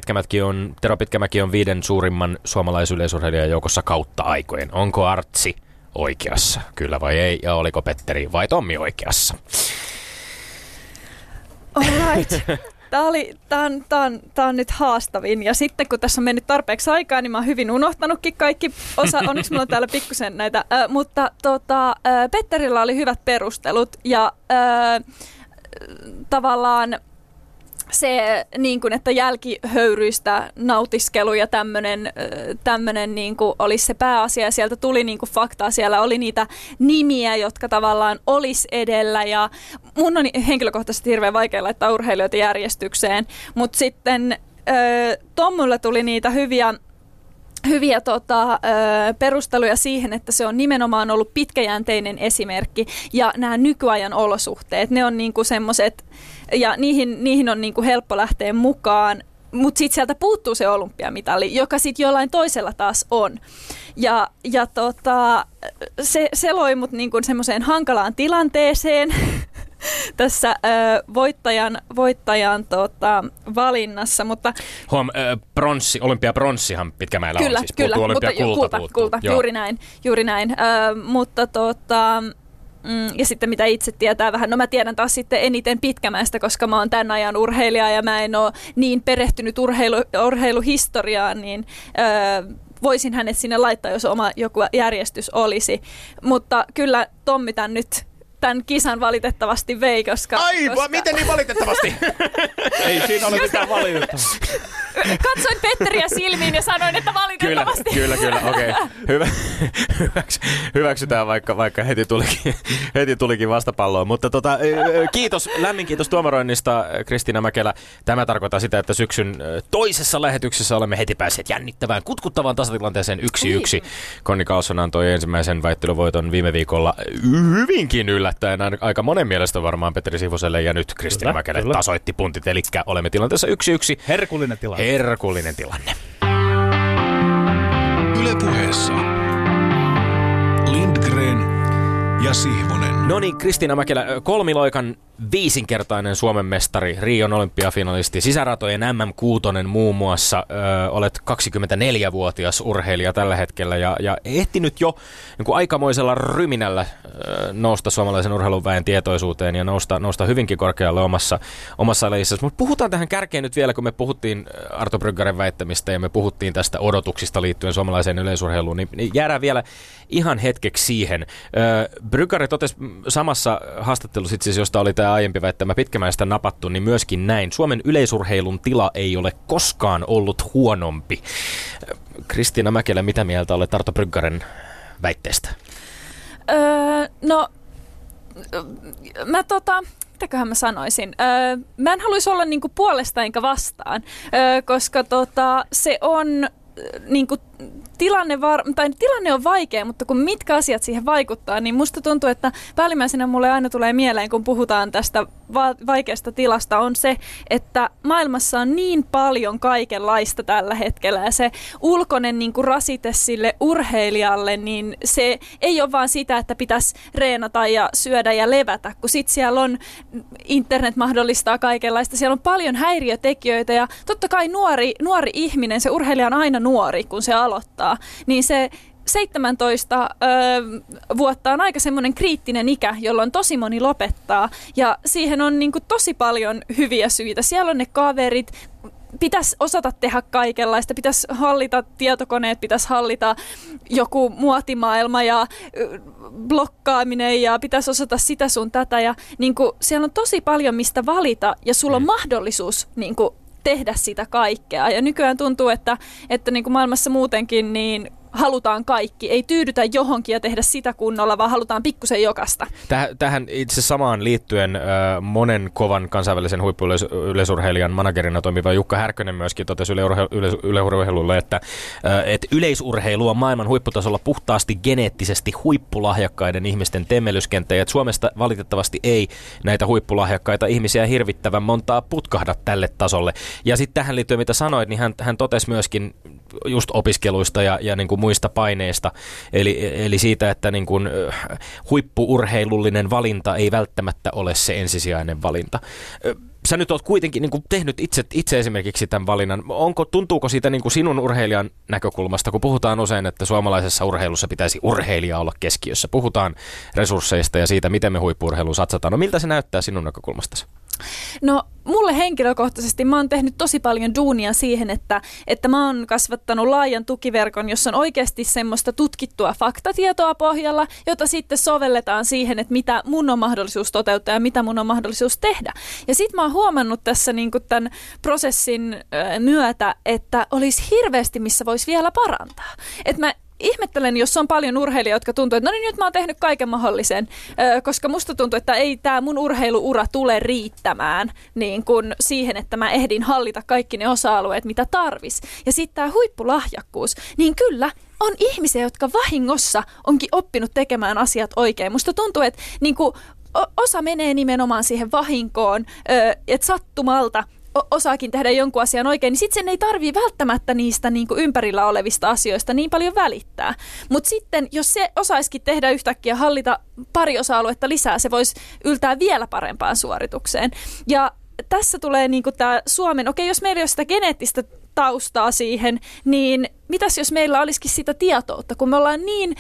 Pitkämäki on 5 suurimman suomalaisyleisurheilijan joukossa kautta aikojen. Onko Artsi oikeassa? Kyllä vai ei? Ja oliko Petteri vai Tommi oikeassa? All right. Tämä on nyt haastavin, ja sitten kun tässä on mennyt tarpeeksi aikaa, niin mä oon hyvin unohtanutkin kaikki osa. Onneksi mulla on täällä pikkusen näitä, mutta Petterillä oli hyvät perustelut, ja tavallaan se, niin kun, että jälkihöyryistä nautiskelu ja tämmöinen niin kun olisi se pääasia, ja sieltä tuli niin kun faktaa, siellä oli niitä nimiä, jotka tavallaan olisi edellä, ja mun on henkilökohtaisesti hirveän vaikea laittaa urheilijoita järjestykseen, mutta sitten Tommulla tuli niitä hyviä perusteluja siihen, että se on nimenomaan ollut pitkäjänteinen esimerkki, ja nämä nykyajan olosuhteet, ne on niinku semmoiset, ja niihin on niinku helppo lähteä mukaan, mutta sitten sieltä puuttuu se olympiamitali, joka sitten jollain toisella taas on. Se loi mut niinku semmoiseen hankalaan tilanteeseen tässä voittajan valinnassa, mutta olympiapronssihan Pitkämäellä on, siis puuttuu olympiakulta. Juuri näin. Ja sitten mitä itse tietää vähän, no mä tiedän taas sitten eniten Pitkämäestä, koska mä oon tämän ajan urheilija ja mä en ole niin perehtynyt urheiluhistoriaan, niin voisin hänet sinne laittaa, jos oma joku järjestys olisi. Mutta kyllä Tommi tämän kisan valitettavasti vei, koska... Miten niin valitettavasti? Ei siinä ole mitään valitettavasti. Katsoin Petteriä silmiin ja sanoin, että valitettavasti. Kyllä, okei. Hyvä. Hyväksytään, vaikka heti tulikin vastapalloon. Mutta kiitos, lämmin kiitos tuomaroinnista, Kristiina Mäkelä. Tämä tarkoittaa sitä, että syksyn toisessa lähetyksessä olemme heti päässeet jännittävään, kutkuttavaan tasatilanteeseen 1-1. Konni Karlsson antoi ensimmäisen väittelyvoiton viime viikolla hyvinkin yllättäen. Aika monen mielestä varmaan Petteri Sihvoselle, ja nyt Kristiina Mäkelä tasoitti puntit. Eli olemme tilanteessa 1-1. Herkullinen tilanne. Yle Puheessa Lindgren ja Sihvonen. No niin, Kristiina Mäkelä, kolmiloikan 5-kertainen Suomen mestari, Rion olympiafinalisti, sisäratojen MM6 muun muassa. Olet 24-vuotias urheilija tällä hetkellä ja ehtinyt jo niin kuin aikamoisella ryminällä nousta suomalaisen urheilun väen tietoisuuteen ja nousta hyvinkin korkealle omassa lajissa. Mutta puhutaan tähän kärkeen nyt vielä, kun me puhuttiin Arto Bryggaren väittämistä ja me puhuttiin tästä odotuksista liittyen suomalaiseen yleisurheiluun, niin jäädään vielä ihan hetkeksi siihen. Bryggare totesi samassa haastattelussa, siis, josta oli tämä aiempi väittämä Pitkämäestä napattu, niin myöskin näin. Suomen yleisurheilun tila ei ole koskaan ollut huonompi. Kristiina Mäkelä, mitä mieltä olet Arto Bryggaren väitteestä? Mitäköhän mä sanoisin? Mä en haluaisi olla niinku puolesta enkä vastaan, koska se on... Niinku tilanne on vaikea, mutta kun mitkä asiat siihen vaikuttaa, niin musta tuntuu, että päällimmäisenä mulle aina tulee mieleen, kun puhutaan tästä vaikeasta tilasta, on se, että maailmassa on niin paljon kaikenlaista tällä hetkellä, ja se ulkoinen niinku rasite sille urheilijalle, niin se ei ole vaan sitä, että pitäisi reenata ja syödä ja levätä, kun sit siellä on, internet mahdollistaa kaikenlaista, siellä on paljon häiriötekijöitä, ja totta kai nuori ihminen, se urheilija on aina nuori, kun se aloittaa, niin se 17 vuotta on aika semmoinen kriittinen ikä, jolloin tosi moni lopettaa, ja siihen on niin kuin tosi paljon hyviä syitä. Siellä on ne kaverit, pitäisi osata tehdä kaikenlaista, pitäisi hallita tietokoneet, pitäisi hallita joku muotimaailma ja blokkaaminen ja pitäisi osata sitä sun tätä. Ja niin kuin, siellä on tosi paljon mistä valita ja sulla on mahdollisuus niin kuin, tehdä sitä kaikkea. Ja nykyään tuntuu, että niin kuin maailmassa muutenkin niin halutaan kaikki. Ei tyydytä johonkin ja tehdä sitä kunnolla, vaan halutaan pikkusen jokasta. Tähän itse samaan liittyen monen kovan kansainvälisen huippuyleisurheilijan managerina toimiva Jukka Härkönen myöskin totesi yleisurheilulle, että yleisurheilu on maailman huipputasolla puhtaasti geneettisesti huippulahjakkaiden ihmisten temmellyskenttä. Ja Suomesta valitettavasti ei näitä huippulahjakkaita ihmisiä hirvittävän montaa putkahda tälle tasolle. Ja sitten tähän liittyen, mitä sanoit, niin hän totesi myöskin just opiskeluista ja niin kuin muista paineista, eli siitä, että niin kuin huippu-urheilullinen valinta ei välttämättä ole se ensisijainen valinta. Sä nyt oot kuitenkin niin kuin tehnyt itse esimerkiksi tämän valinnan. Tuntuuko siitä niin kuin sinun urheilijan näkökulmasta, kun puhutaan usein, että suomalaisessa urheilussa pitäisi urheilija olla keskiössä? Puhutaan resursseista ja siitä, miten me huippu-urheiluun satsataan. No miltä se näyttää sinun näkökulmastasi? No mulle henkilökohtaisesti mä oon tehnyt tosi paljon duunia siihen, että mä oon kasvattanut laajan tukiverkon, jossa on oikeasti semmoista tutkittua faktatietoa pohjalla, jota sitten sovelletaan siihen, että mitä mun on mahdollisuus toteuttaa ja mitä mun on mahdollisuus tehdä. Ja sit mä oon huomannut tässä niin kuin tämän prosessin myötä, että olisi hirveästi, missä voisi vielä parantaa. Että mä ihmettelen, jos on paljon urheilijoita, jotka tuntuu, että no niin, nyt mä oon tehnyt kaiken mahdollisen, koska musta tuntuu, että ei tämä mun urheiluura tule riittämään niin kun siihen, että mä ehdin hallita kaikki ne osa-alueet, mitä tarvis. Ja sitten tämä huippulahjakkuus, niin kyllä on ihmisiä, jotka vahingossa onkin oppinut tekemään asiat oikein. Musta tuntuu, että niin kun osa menee nimenomaan siihen vahinkoon, että sattumalta osaakin tehdä jonkun asian oikein, niin sitten sen ei tarvitse välttämättä niistä niin kuin ympärillä olevista asioista niin paljon välittää. Mutta sitten, jos se osaisikin tehdä yhtäkkiä hallita pari osa-aluetta lisää, se voisi yltää vielä parempaan suoritukseen. Ja tässä tulee niin kuin tämä Suomen, jos meillä ei ole sitä geneettistä taustaa siihen, niin mitäs jos meillä olisikin sitä tietoutta, kun me ollaan niin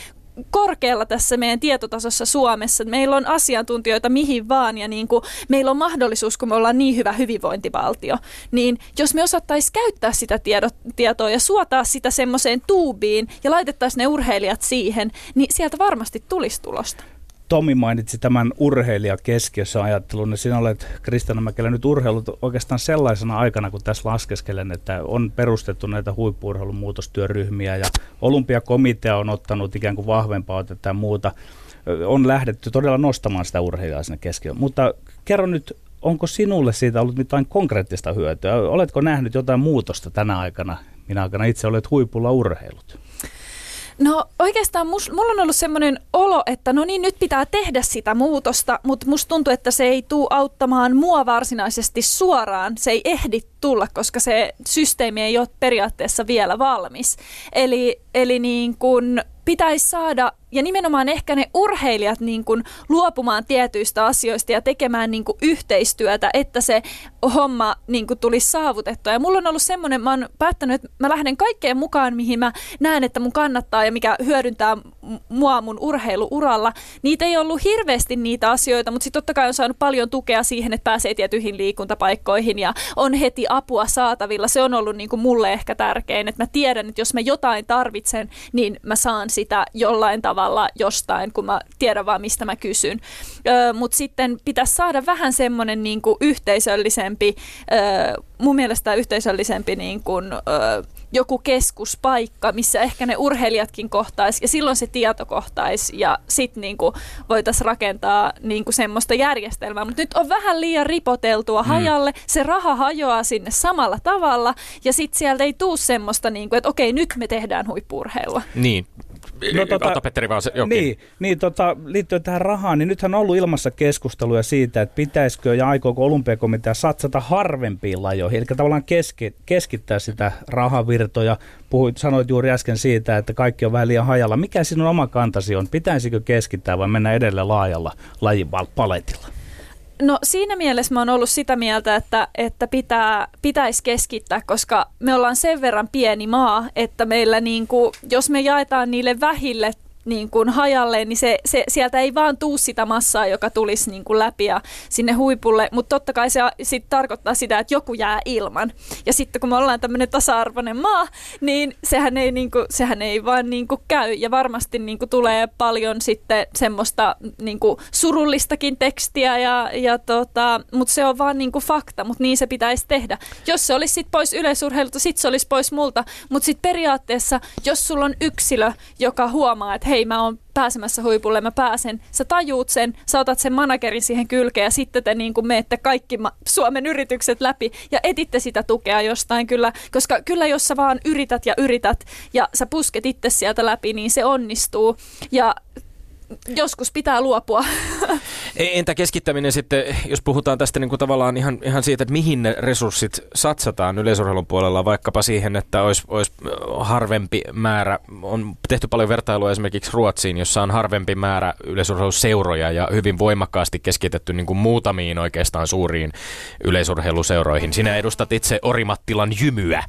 korkealla tässä meidän tietotasossa Suomessa. Meillä on asiantuntijoita mihin vaan ja niin kuin meillä on mahdollisuus, kun me ollaan niin hyvä hyvinvointivaltio. Niin jos me osattaisiin käyttää sitä tietoa ja suotaa sitä semmoiseen tuubiin ja laitettaisiin ne urheilijat siihen, niin sieltä varmasti tulisi tulosta. Tommi mainitsi tämän urheilija keskiössä ajattelun, ja sinä olet, Kristiina Mäkelä, nyt urheilut oikeastaan sellaisena aikana, kun tässä laskeskelen, että on perustettu näitä huippu-urheilun muutostyöryhmiä, ja olympiakomitea on ottanut ikään kuin vahvempaa otetta ja muuta. On lähdetty todella nostamaan sitä urheilijaa sinne keskiöön. Mutta kerro nyt, onko sinulle siitä ollut mitään konkreettista hyötyä? Oletko nähnyt jotain muutosta tänä aikana, minä aikana itse olet huipulla urheilut? No oikeastaan mulla on ollut semmoinen olo, että no niin, nyt pitää tehdä sitä muutosta, mutta musta tuntuu, että se ei tule auttamaan mua varsinaisesti suoraan. Se ei ehdi tulla, koska se systeemi ei ole periaatteessa vielä valmis. Eli niin kun pitäisi saada, ja nimenomaan ehkä ne urheilijat niin kun luopumaan tietyistä asioista ja tekemään niin kun yhteistyötä, että se homma niin kun tulisi saavutettua. Ja mulla on ollut semmoinen, mä oon päättänyt, että mä lähden kaikkeen mukaan, mihin mä näen, että mun kannattaa ja mikä hyödyntää mua mun urheiluuralla. Niitä ei ollut hirveästi niitä asioita, mutta sitten totta kai on saanut paljon tukea siihen, että pääsee tietyihin liikuntapaikkoihin ja on heti apua saatavilla. Se on ollut niin kun mulle ehkä tärkein, että mä tiedän, että jos mä jotain tarvitsen, niin mä saan sitä jollain tavalla jostain, kun mä tiedän vaan, mistä mä kysyn. Mutta sitten pitäisi saada vähän semmoinen niinku yhteisöllisempi, mun mielestä yhteisöllisempi niinku, joku keskuspaikka, missä ehkä ne urheilijatkin kohtais ja silloin se tieto kohtais ja sitten niinku voitaisiin rakentaa niinku semmoista järjestelmää. Mutta nyt on vähän liian ripoteltua hajalle, se raha hajoaa sinne samalla tavalla ja sitten sieltä ei tule semmoista, niinku, että okei, nyt me tehdään huippu-urheilua. Niin. No, Petteri vaan se, liittyen tähän rahaan, niin nythän on ollut ilmassa keskusteluja siitä, että pitäisikö ja aikooko olympiakomitea satsata harvempiin lajoihin, eli tavallaan keskittää sitä rahavirtoja. Sanoit juuri äsken siitä, että kaikki on vähän liian hajalla. Mikä sinun oma kantasi on? Pitäisikö keskittää vai mennä edelleen laajalla lajipaletilla? No siinä mielessä mä oon ollut sitä mieltä, että pitäisi keskittää, koska me ollaan sen verran pieni maa, että meillä niin kuin, jos me jaetaan niille vähille niin kuin hajalleen, niin se sieltä ei vaan tuu sitä massaa, joka tulisi niin kuin läpi ja sinne huipulle, mutta totta kai se sit tarkoittaa sitä, että joku jää ilman. Ja sitten kun me ollaan tämmöinen tasa-arvoinen maa, niin sehän ei vaan niin kuin käy. Ja varmasti niin kuin tulee paljon sitten semmoista niin kuin surullistakin tekstiä, mutta se on vaan niin kuin fakta, mutta niin se pitäisi tehdä. Jos se olisi sit pois yleisurheilulta, sitten se olisi pois multa, mutta sitten periaatteessa, jos sulla on yksilö, joka huomaa, että hei, mä oon pääsemässä huipulle, mä pääsen. Sä tajuut sen, sä otat sen managerin siihen kylkeen ja sitten te niin kuin menette kaikki Suomen yritykset läpi ja etitte sitä tukea jostain kyllä, koska kyllä jos sä vaan yrität ja sä pusket itse sieltä läpi, niin se onnistuu ja joskus pitää luopua. Entä keskittäminen sitten, jos puhutaan tästä niin kuin tavallaan ihan siitä, että mihin ne resurssit satsataan yleisurheilun puolella, vaikkapa siihen, että olisi harvempi määrä, on tehty paljon vertailua esimerkiksi Ruotsiin, jossa on harvempi määrä yleisurheiluseuroja ja hyvin voimakkaasti keskitetty niin kuin muutamiin oikeastaan suuriin yleisurheiluseuroihin. Sinä edustat itse Orimattilan Jymyä.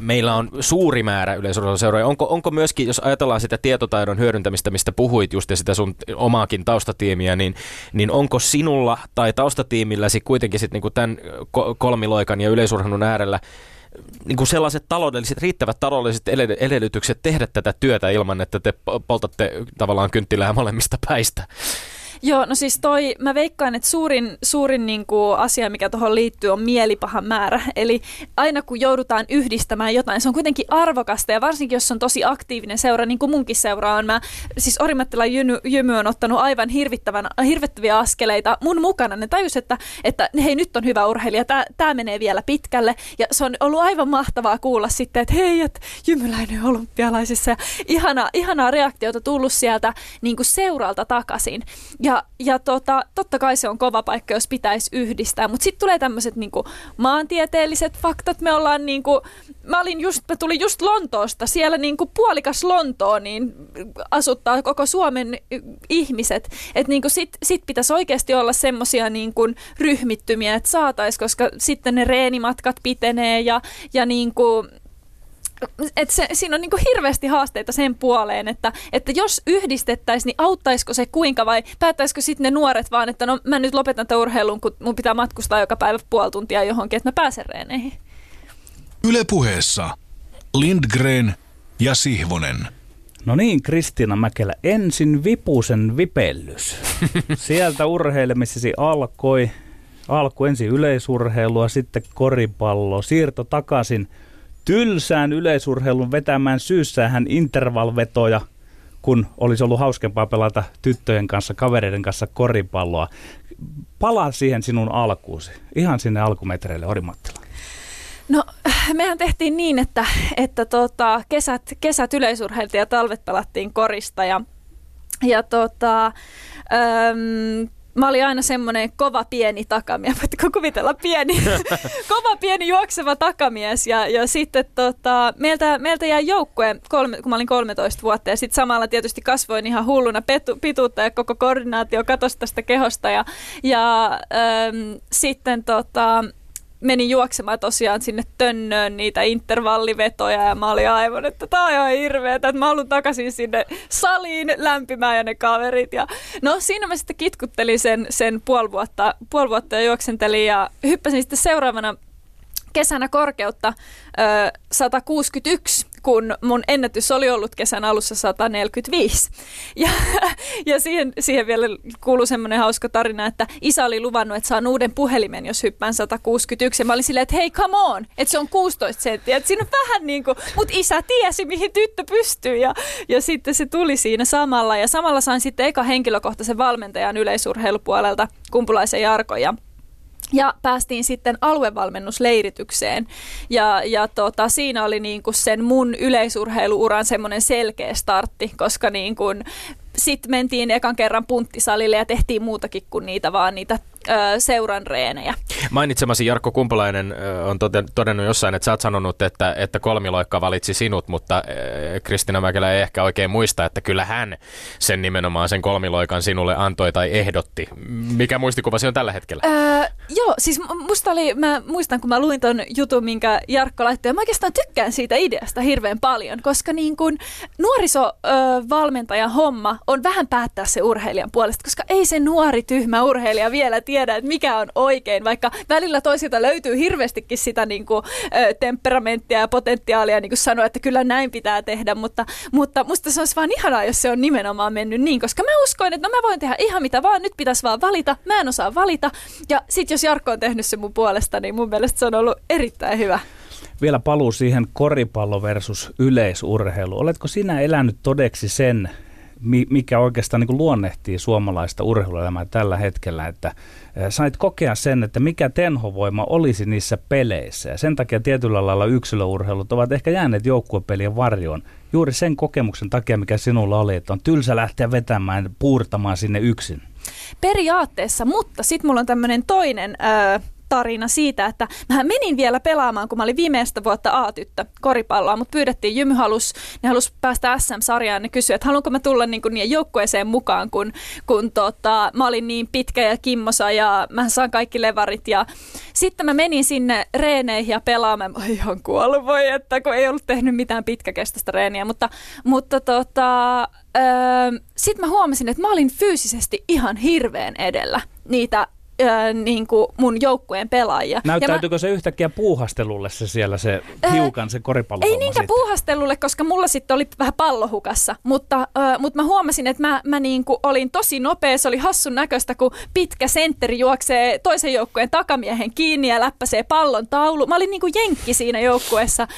Meillä on suuri määrä yleisurheiluseuroja. Onko myöskin, jos ajatellaan sitä tietotaidon hyödyntämistä, mistä puhuit just ja sitä sun omaakin taustatiimiä, niin onko sinulla tai taustatiimilläsi kuitenkin sit niinku tämän kolmiloikan ja yleisurheilun äärellä niinku sellaiset riittävät taloudelliset edellytykset tehdä tätä työtä ilman, että te poltatte tavallaan kynttilää molemmista päistä? Joo, no siis mä veikkaan, että suurin niin kuin asia, mikä tuohon liittyy, on mielipahan määrä. Eli aina kun joudutaan yhdistämään jotain, se on kuitenkin arvokasta ja varsinkin, jos on tosi aktiivinen seura, niin kuin munkin seura on. Siis Orimattilan Jymy on ottanut aivan hirvittäviä askeleita mun mukana. Ne tajusivat, että hei, nyt on hyvä urheilija, tämä menee vielä pitkälle. Ja se on ollut aivan mahtavaa kuulla sitten, että hei, että jymyläinen olympialaisissa. Ja ihanaa reaktiota tullut sieltä niin kuin seuralta takaisin. Ja totta kai se on kova paikka, jos pitäisi yhdistää, mutta sitten tulee tämmöiset niinku maantieteelliset faktat. Me ollaan niinku, mä tulin just Lontoosta, siellä niinku puolikas Lontoa niin asuttaa koko Suomen ihmiset. Et niinku sit pitäisi oikeasti olla semmoisia niinku ryhmittymiä, että saataisiin, koska sitten ne reenimatkat pitenee ja niinku... siinä on niin kuin hirveästi haasteita sen puoleen, että jos yhdistettäisiin, niin auttaisiko se kuinka vai päättäisikö sitten ne nuoret vaan, että no mä nyt lopetan tämän urheilun, kun mun pitää matkustaa joka päivä puoli tuntia johonkin, että mä pääsen reeneihin. Yle Puheessa Lindgren ja Sihvonen. No niin, Kristiina Mäkelä, ensin vipusen vipellys. Sieltä urheilemisesi alkoi ensin yleisurheilua, sitten koripallo, siirto takaisin tylsään yleisurheilun vetämään syyssään intervalvetoja, kun olisi ollut hauskempaa pelata tyttöjen kanssa, kavereiden kanssa koripalloa. Palaa siihen sinun alkuusi, ihan sinne alkumetreille, Orimattila. No, mehän tehtiin niin, että kesät yleisurheiltiin ja talvet pelattiin korista mä olin aina semmoinen kova pieni takamies, voitko kuvitella kova pieni juokseva takamies ja sitten meiltä jäi joukkue, kun mä olin 13 vuotta ja sitten samalla tietysti kasvoin ihan hulluna pituutta ja koko koordinaatio katosi tästä kehosta ja sitten menin juoksemaan tosiaan sinne Tönnöön niitä intervallivetoja ja mä olin aivan, että tää on ihan hirveetä, että mä haluan takaisin sinne saliin lämpimään ja ne kaverit. Ja no siinä mä sitten kitkuttelin sen puoli vuotta ja juoksentelin ja hyppäsin sitten seuraavana kesänä korkeutta 161, kun mun ennätys oli ollut kesän alussa 145. Ja siihen vielä kuului semmoinen hauska tarina, että isä oli luvannut, että saan uuden puhelimen, jos hyppään 161. Ja mä olin silleen, että hei, come on, että se on 16 senttiä. Että siinä on vähän niin kuin, mutta isä tiesi, mihin tyttö pystyy. Ja sitten se tuli siinä samalla. Ja samalla sain sitten eka henkilökohtaisen valmentajan yleisurheilupuolelta, Kumpulaisen Jarkon. Ja päästiin sitten aluevalmennusleiritykseen ja siinä oli niin kuin sen mun yleisurheiluuran semmoinen selkeä startti, koska niin kuin sitten mentiin ekan kerran punttisalille ja tehtiin muutakin kuin niitä seuran reenejä. Mainitsemasi Jarkko Kumpulainen on todennut jossain, että sä oot sanonut, että kolmiloikka valitsi sinut, mutta Kristiina Mäkelä ei ehkä oikein muista, että kyllä hän sen nimenomaan sen kolmiloikan sinulle antoi tai ehdotti. Mikä muistikuvasi on tällä hetkellä? Joo, siis musta oli, mä muistan kun mä luin ton jutun, minkä Jarkko laittoi, ja mä oikeastaan tykkään siitä ideasta hirveän paljon, koska niin kun nuorisovalmentajan homma on vähän päättää se urheilijan puolesta, koska ei se nuori tyhmä urheilija vielä tiedä, että mikä on oikein, vaikka välillä toisilta löytyy hirveästikin sitä niin kuin, temperamenttia ja potentiaalia niin kuin sanoa, että kyllä näin pitää tehdä, mutta musta se olisi vaan ihanaa, jos se on nimenomaan mennyt niin, koska mä uskoin, että no mä voin tehdä ihan mitä vaan, nyt pitäisi vaan valita, mä en osaa valita, ja sit jos Jarkko on tehnyt se mun puolesta, niin mun mielestä se on ollut erittäin hyvä. Vielä paluu siihen koripallo versus yleisurheilu. Oletko sinä elänyt todeksi sen, mikä oikeastaan niin kuin luonnehtii suomalaista urheiluelämää tällä hetkellä, että sait kokea sen, että mikä tenhovoima olisi niissä peleissä. Ja sen takia tietyllä lailla yksilöurheilut ovat ehkä jääneet joukkuepelien varjoon. Juuri sen kokemuksen takia, mikä sinulla oli, että on tylsä lähteä vetämään, puurtamaan sinne yksin. Periaatteessa, mutta sitten mulla on tämmöinen toinen tarina siitä, että mä menin vielä pelaamaan, kun mä olin viimeistä vuotta A-tyttö koripalloa, mutta pyydettiin, Jymy halusi, ne halusi päästä SM-sarjaan, ne kysyi, että haluanko mä tulla niin kuin joukkueeseen mukaan, kun mä olin niin pitkä ja kimmosa ja mä saan kaikki levarit, ja sitten mä menin sinne reeneihin ja pelaamaan, mä ihan kuollut, voi että, kun ei ollut tehnyt mitään pitkäkestoista reeniä, mutta sitten mä huomasin, että mä olin fyysisesti ihan hirveän edellä niitä niin kuin mun joukkueen pelaajia. Näyttäytyykö se yhtäkkiä puuhastelulle se siellä se hiukan se koripallohomma? Ei niinkään puuhastelulle, koska mulla sitten oli vähän pallohukassa, mutta mä huomasin, että mä niin kuin olin tosi nopea. Se oli hassun näköistä, kun pitkä sentteri juoksee toisen joukkueen takamiehen kiinni ja läppäsee pallon taulu. Mä olin niin kuin jenkki siinä joukkueessa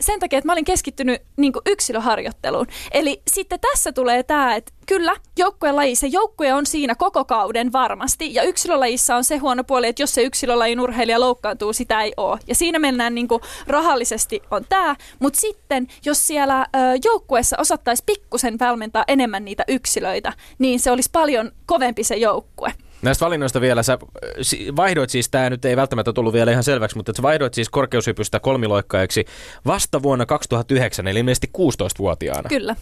sen takia, että mä olin keskittynyt niin kuin yksilöharjoitteluun. Eli sitten tässä tulee tämä, että kyllä, joukkueen laji, se joukkue on siinä koko kauden varmasti, ja yksilölajissa on se huono puoli, että jos se yksilölajin urheilija loukkaantuu, sitä ei ole. Ja siinä mennään niin kuin rahallisesti on tämä, mutta sitten jos siellä joukkueessa osattaisi pikkusen valmentaa enemmän niitä yksilöitä, niin se olisi paljon kovempi se joukkue. Näistä valinnoista vielä, sä vaihdoit siis, tämä nyt ei välttämättä tullut vielä ihan selväksi, mutta sä vaihdoit siis korkeushypystä kolmiloikkaajaksi vasta vuonna 2009, eli ilmeisesti 16-vuotiaana. Kyllä.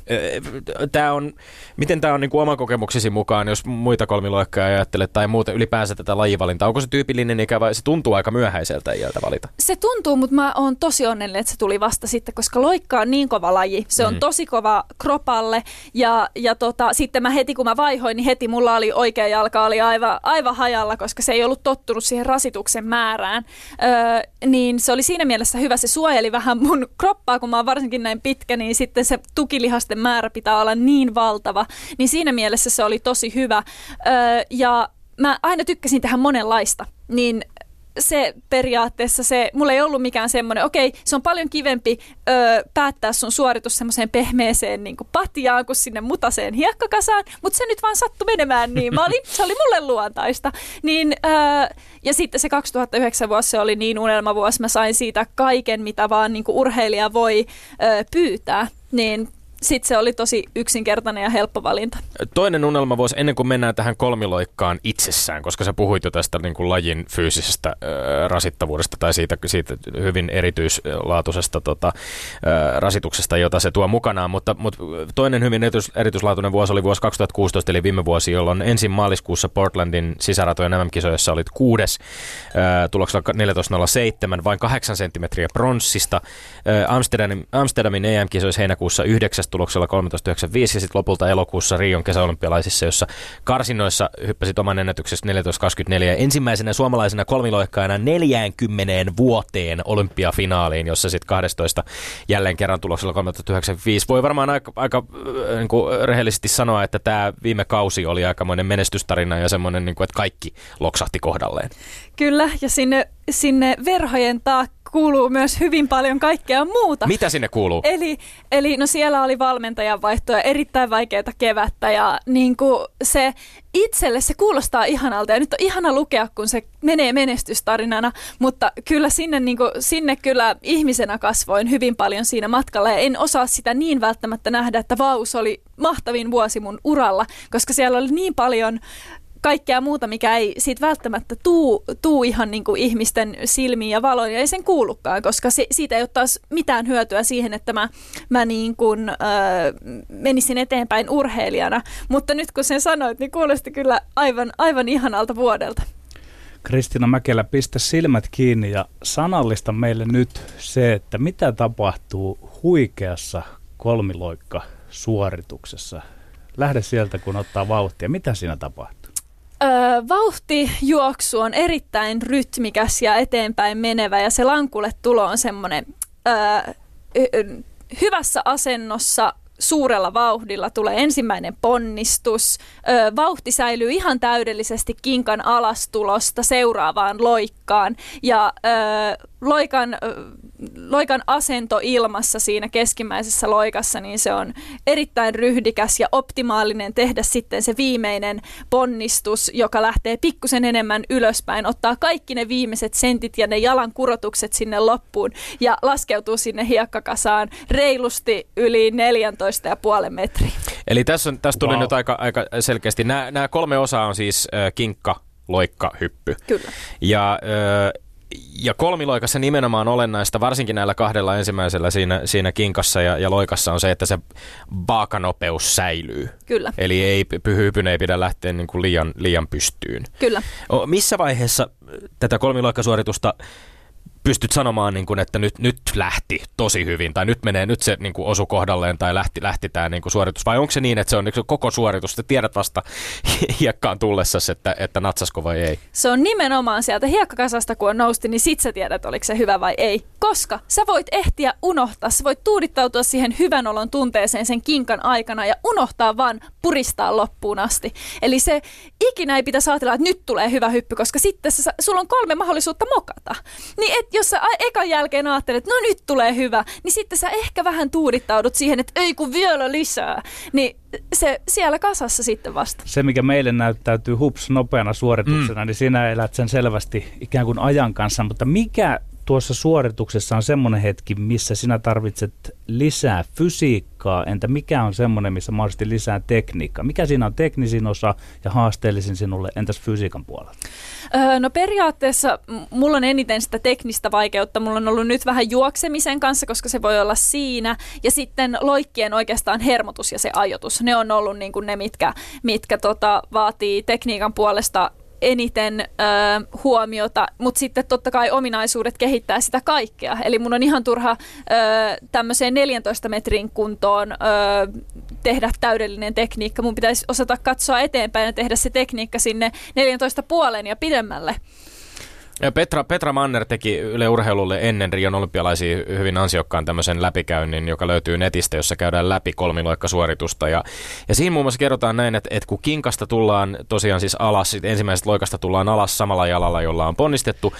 Tämä on, miten tämä on niin kuin oman kokemuksesi mukaan, jos muita kolmiloikkaajia ajattelet tai muuten ylipäänsä tätä lajivalintaa? Onko se tyypillinen ikä vai se tuntuu aika myöhäiseltä iältä valita? Se tuntuu, mutta mä oon tosi onnellinen, että se tuli vasta sitten, koska loikka on niin kova laji. Se on tosi kova kropalle ja sitten mä heti kun mä vaihoin, niin heti mulla oli oikea jalka, oli aivan hajalla, koska se ei ollut tottunut siihen rasituksen määrään, niin se oli siinä mielessä hyvä. Se suojeli vähän mun kroppaa, kun mä oon varsinkin näin pitkä, niin sitten se tukilihasten määrä pitää olla niin valtava. Niin siinä mielessä se oli tosi hyvä. Ja mä aina tykkäsin tehdä monenlaista, niin se periaatteessa, mulla ei ollut mikään semmoinen, okei, se on paljon kivempi päättää sun suoritus semmoiseen pehmeeseen niin kuin patjaan kuin sinne mutaseen hiekkakasaan, mutta se nyt vaan sattui menemään niin. Se oli mulle luontaista. Niin, ja sitten se 2009 vuosi, se oli niin unelmavuosi, mä sain siitä kaiken, mitä vaan niin kuin urheilija voi pyytää, niin sitten se oli tosi yksinkertainen ja helppo valinta. Toinen unelmavuosi ennen kuin mennään tähän kolmiloikkaan itsessään, koska sä puhuit jo tästä niin kuin lajin fyysisestä rasittavuudesta tai siitä hyvin erityislaatuisesta rasituksesta, jota se tuo mukanaan, mutta toinen hyvin erityislaatuinen vuosi oli vuosi 2016, eli viime vuosi, jolloin ensin maaliskuussa Portlandin sisäratojen MM-kisoissa olit 6. Tuloksella 14.07, vain 8 senttimetriä pronssista. Amsterdamin EM-kisoissa heinäkuussa 9. tuloksella 13.95 ja sitten lopulta elokuussa Rion kesäolympialaisissa, jossa karsinnoissa hyppäsit oman ennätyksessä 14.24 ja ensimmäisenä suomalaisena kolmiloikkaajana 40 vuoteen olympiafinaaliin, jossa sitten 12 jälleen kerran tuloksella 13.95. Voi varmaan aika niin kuin rehellisesti sanoa, että tämä viime kausi oli aikamoinen menestystarina ja semmoinen, niin kuin, että kaikki loksahti kohdalleen. Kyllä, ja sinne verhojen taakka kuuluu myös hyvin paljon kaikkea muuta. Mitä sinne kuuluu? Eli no siellä oli valmentajan vaihtoja, erittäin vaikeata kevättä ja niin kuin se itselle se kuulostaa ihanalta ja nyt on ihana lukea, kun se menee menestystarinana, mutta kyllä sinne kyllä ihmisenä kasvoin hyvin paljon siinä matkalla ja en osaa sitä niin välttämättä nähdä, että vau, se oli mahtavin vuosi mun uralla, koska siellä oli niin paljon kaikkea muuta, mikä ei siitä välttämättä tuu ihan niin kuin ihmisten silmiin ja valoon, ja ei sen kuulukaan, koska siitä ei ole taas mitään hyötyä siihen, että mä niin kuin, menisin eteenpäin urheilijana. Mutta nyt kun sen sanoit, niin kuulosti kyllä aivan ihanalta vuodelta. Kristiina Mäkelä, pistä silmät kiinni ja sanallista meille nyt se, että mitä tapahtuu huikeassa kolmiloikka-suorituksessa. Lähde sieltä, kun ottaa vauhtia. Mitä siinä tapahtuu? Vauhtijuoksu on erittäin rytmikäs ja eteenpäin menevä, ja se lankulle tulo on semmoinen hyvässä asennossa. Suurella vauhdilla tulee ensimmäinen ponnistus. Vauhti säilyy ihan täydellisesti kinkan alastulosta seuraavaan loikkaan. Ja loikan asento ilmassa siinä keskimmäisessä loikassa, niin se on erittäin ryhdikäs ja optimaalinen tehdä sitten se viimeinen ponnistus, joka lähtee pikkusen enemmän ylöspäin, ottaa kaikki ne viimeiset sentit ja ne jalan kurotukset sinne loppuun ja laskeutuu sinne hiekkakasaan reilusti yli 14,5 metriä. Eli tässä tuli nyt aika selkeästi. Nämä kolme osaa on siis kinkka, loikka, hyppy. Kyllä. Ja kolmiloikassa nimenomaan olennaista, varsinkin näillä kahdella ensimmäisellä siinä kinkassa ja loikassa on se, että se vaakanopeus säilyy. Kyllä. Eli ei hypyn ei pidä lähteä niin kuin liian pystyyn. Kyllä. Missä vaiheessa tätä kolmiloikkasuoritusta pystyt sanomaan, niin kuin, että nyt lähti tosi hyvin, tai nyt se niin kuin osu kohdalleen, tai lähti tämä niin kuin suoritus, vai onko se niin, että se on niin kuin koko suoritus, että tiedät vasta hiekkaan tullessasi, että natsasko vai ei? Se on nimenomaan sieltä hiekkakasasta, kun on nousti, niin sit sä tiedät, oliko se hyvä vai ei, koska sä voit ehtiä unohtaa, sä voit tuudittautua siihen hyvän olon tunteeseen sen kinkan aikana, ja unohtaa vaan puristaa loppuun asti. Eli se ikinä ei pitäisi ajatella, että nyt tulee hyvä hyppy, koska sitten sulla on 3 mahdollisuutta mokata, niin jos sä ekan jälkeen ajattelet, että no nyt tulee hyvä, niin sitten sä ehkä vähän tuudittaudut siihen, että ei kun vielä lisää, niin se siellä kasassa sitten vasta. Se, mikä meille näyttäytyy hups nopeana suorituksena, niin sinä elät sen selvästi ikään kuin ajan kanssa, mutta mikä tuossa suorituksessa on semmoinen hetki, missä sinä tarvitset lisää fysiikkaa, entä mikä on semmoinen, missä mahdollisesti lisää tekniikkaa? Mikä siinä on teknisin osa ja haasteellisin sinulle, entäs fysiikan puolella? No periaatteessa mulla on eniten sitä teknistä vaikeutta. Mulla on ollut nyt vähän juoksemisen kanssa, koska se voi olla siinä. Ja sitten loikkien oikeastaan hermotus ja se ajoitus. Ne on ollut niin kuin ne, mitkä vaatii tekniikan puolesta eniten huomiota, mutta sitten totta kai ominaisuudet kehittää sitä kaikkea. Eli mun on ihan turha tämmöiseen 14 metrin kuntoon tehdä täydellinen tekniikka. Mun pitäisi osata katsoa eteenpäin ja tehdä se tekniikka sinne 14,5 ja pidemmälle. Ja Petra Manner teki Yle Urheilulle ennen Rion olympialaisia hyvin ansiokkaan tämmöisen läpikäynnin, joka löytyy netistä, jossa käydään läpi kolmiloikkasuoritusta. Ja siinä muun muassa kerrotaan näin, että kun kinkasta tullaan tosiaan siis alas, ensimmäisestä loikasta tullaan alas samalla jalalla, jolla on ponnistettu.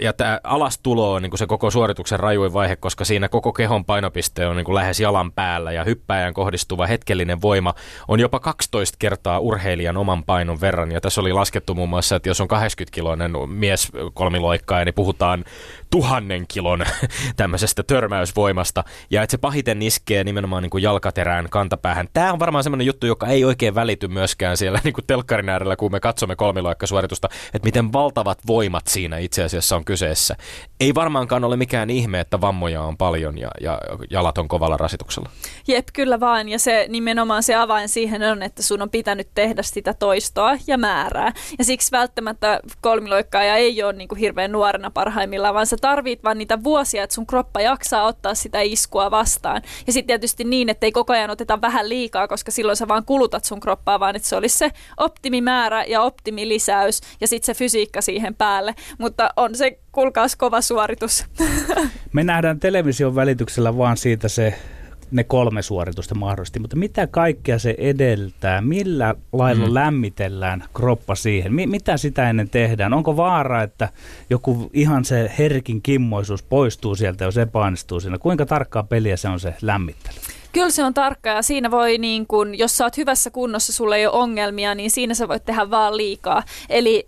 Ja tämä alastulo on niin kuin se koko suorituksen rajuin vaihe, koska siinä koko kehon painopiste on niin kuin lähes jalan päällä ja hyppääjän kohdistuva hetkellinen voima on jopa 12 kertaa urheilijan oman painon verran. Ja tässä oli laskettu muun muassa, että jos on 80-kiloinen mies kolmiloikkaa, niin puhutaan 1000 kilon tämmöisestä törmäysvoimasta, ja että se pahiten iskee nimenomaan niin kuin jalkaterään, kantapäähän. Tämä on varmaan semmoinen juttu, joka ei oikein välity myöskään siellä niin kuin telkkarin äärellä, kun me katsomme kolmiloikkasuoritusta, että miten valtavat voimat siinä itse asiassa on kyseessä. Ei varmaankaan ole mikään ihme, että vammoja on paljon ja jalat on kovalla rasituksella. Jep, kyllä vaan, ja se nimenomaan se avain siihen on, että sun on pitänyt tehdä sitä toistoa ja määrää, ja siksi välttämättä kolmiloikkaaja ei ole niin kuin hirveän nuorena parhaimmillaan, vaan sä tarvit vaan niitä vuosia, että sun kroppa jaksaa ottaa sitä iskua vastaan. Ja sitten tietysti niin, että ei koko ajan oteta vähän liikaa, koska silloin sä vaan kulutat sun kroppaa, vaan että se olisi se optimimäärä ja optimilisäys ja sitten se fysiikka siihen päälle. Mutta on se, kuulkaas, kova suoritus. Me nähdään television välityksellä vaan siitä ne 3 suoritusta mahdollisesti, mutta mitä kaikkea se edeltää? Millä lailla lämmitellään kroppa siihen? Mitä sitä ennen tehdään? Onko vaara, että joku ihan se herkin kimmoisuus poistuu sieltä, jos epäonnistuu siinä? Kuinka tarkkaa peliä se on se lämmittely? Kyllä se on tarkkaa, ja siinä voi, niin kun, jos sä oot hyvässä kunnossa, sulla ei ole ongelmia, niin siinä sä voit tehdä vaan liikaa. Eli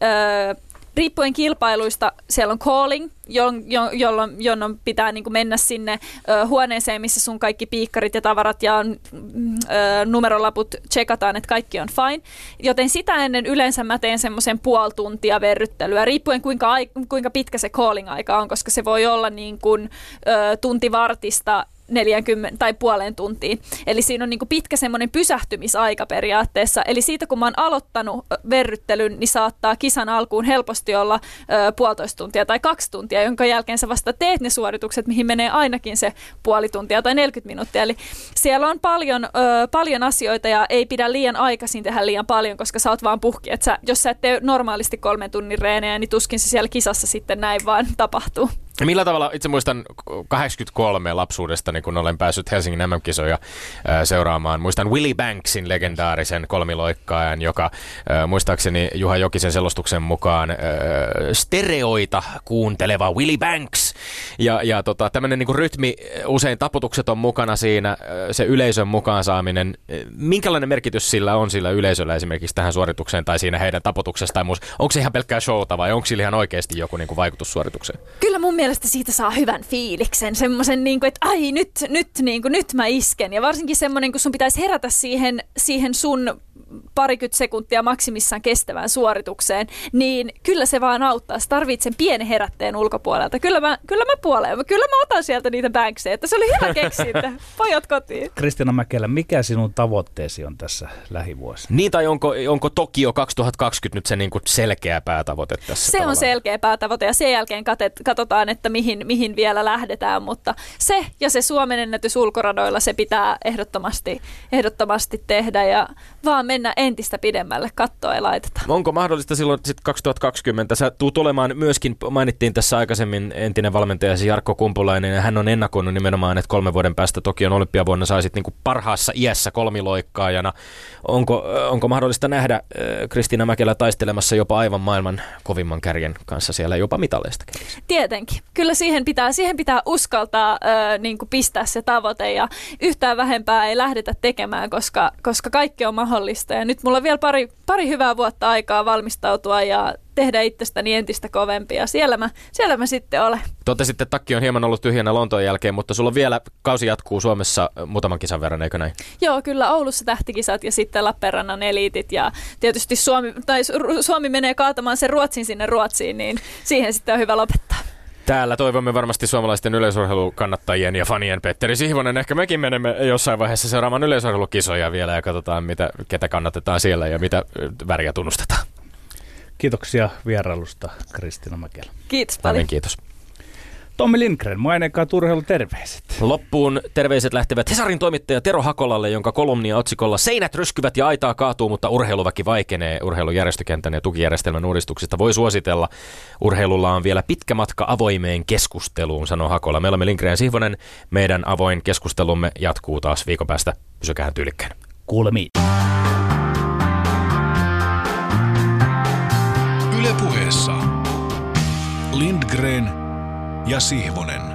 riippuen kilpailuista siellä on calling, jolloin pitää niin kuin mennä sinne huoneeseen, missä sun kaikki piikkarit ja tavarat ja numerolaput tsekataan, että kaikki on fine. Joten sitä ennen yleensä mä teen semmoisen puoli tuntia verryttelyä, riippuen kuinka pitkä se calling-aika on, koska se voi olla niin kuin, tuntivartista 40 tai puoleen tuntiin. Eli siinä on niin kuin pitkä semmoinen pysähtymisaika periaatteessa. Eli siitä kun mä oon aloittanut verryttelyn, niin saattaa kisan alkuun helposti olla 1,5 tuntia tai 2 tuntia, jonka jälkeen sä vasta teet ne suoritukset, mihin menee ainakin se puoli tuntia tai 40 minuuttia. Eli siellä on paljon asioita ja ei pidä liian aikaisin tehdä liian paljon, koska sä oot vaan puhki. Et sä, jos sä et tee normaalisti 3 tunnin reenejä, niin tuskin se siellä kisassa sitten näin vaan tapahtuu. Millä tavalla, itse muistan 83 lapsuudesta, kun olen päässyt Helsingin MM-kisoja seuraamaan. Muistan Willie Banksin legendaarisen kolmiloikkaajan, joka muistaakseni Juha Jokisen selostuksen mukaan stereoita kuunteleva Willie Banks. Ja tämmöinen niin kuin rytmi, usein taputukset on mukana siinä, se yleisön mukaan saaminen. Minkälainen merkitys sillä on sillä yleisöllä esimerkiksi tähän suoritukseen tai siinä heidän taputuksesta tai muussa? Onko se ihan pelkkää showta vai onko sillä ihan oikeasti joku niin kuin vaikutus suoritukseen? Kyllä mun mielestä siitä saa hyvän fiiliksen, semmoisen, niin kuin, että ai nyt, niin kuin, nyt mä isken. Ja varsinkin semmoinen, kun sun pitäisi herätä siihen sun 20 sekuntia maksimissaan kestävään suoritukseen, niin kyllä se vaan auttaa. Sä tarvitset sen pienen herätteen ulkopuolelta. Kyllä mä puoleen. Kyllä mä otan sieltä niitä Bankseja, että se oli hyvä keksintä. Pojat kotiin. Kristiina Mäkelä, mikä sinun tavoitteesi on tässä lähivuosina? Niin, tai onko Tokio 2020 nyt se niin kuin selkeä päätavoite tässä? Se on selkeä päätavoite ja sen jälkeen katsotaan, että mihin vielä lähdetään, mutta se ja se Suomen ennätys ulkoradoilla, se pitää ehdottomasti tehdä ja vaan mennä entistä pidemmälle, kattoa ei laiteta. Onko mahdollista silloin sitten 2020? Sä tuut olemaan myöskin, mainittiin tässä aikaisemmin entinen valmentajasi Jarkko Kumpulainen, ja hän on ennakoinut nimenomaan, että 3 vuoden päästä Tokion olympiavuonna saisit niin kuin parhaassa iässä kolmiloikkaajana. Onko mahdollista nähdä Kristiina Mäkelä taistelemassa jopa aivan maailman kovimman kärjen kanssa siellä jopa mitaleistakin? Tietenkin. Kyllä siihen pitää uskaltaa niin kuin pistää se tavoite, ja yhtään vähempää ei lähdetä tekemään, koska kaikki on mahdollista. Ja nyt mulla on vielä pari hyvää vuotta aikaa valmistautua ja tehdä itsestäni entistä kovempia. Siellä mä sitten olen. Totesitte, että takki on hieman ollut tyhjänä Lontoon jälkeen, mutta sulla vielä kausi jatkuu Suomessa muutaman kisan verran, eikö näin? Joo, kyllä Oulussa tähtikisat ja sitten Lappeenrannan eliitit. Ja tietysti Suomi menee kaatamaan sen Ruotsin sinne Ruotsiin, niin siihen sitten on hyvä lopettaa. Täällä toivomme varmasti suomalaisten yleisurheilukannattajien ja fanien Petteri Sihvonen. Ehkä mekin menemme jossain vaiheessa seuraamaan yleisurheilukisoja vielä ja katsotaan, ketä kannatetaan siellä ja mitä väriä tunnustetaan. Kiitoksia vierailusta, Kristiina Mäkelä. Kiitos paljon. Amen, kiitos. Tommi Lindgren, maineikkaa turheilu terveiset. Loppuun terveiset lähtevät Hesarin toimittaja Tero Haakolalle, jonka kolumnia otsikolla "Seinät ryskyvät ja aitaa kaatuu, mutta urheiluväki vaikenee" urheilujärjestökentän ja tukijärjestelmän uudistuksista voi suositella. Urheilulla on vielä pitkä matka avoimeen keskusteluun, sanoo Haakola. Me olemme Lindgren Sihvonen. Meidän avoin keskustelumme jatkuu taas viikon päästä. Pysykää tyylikkään. Kuulemiin. Yle Puheessa Lindgren ja Sihvonen.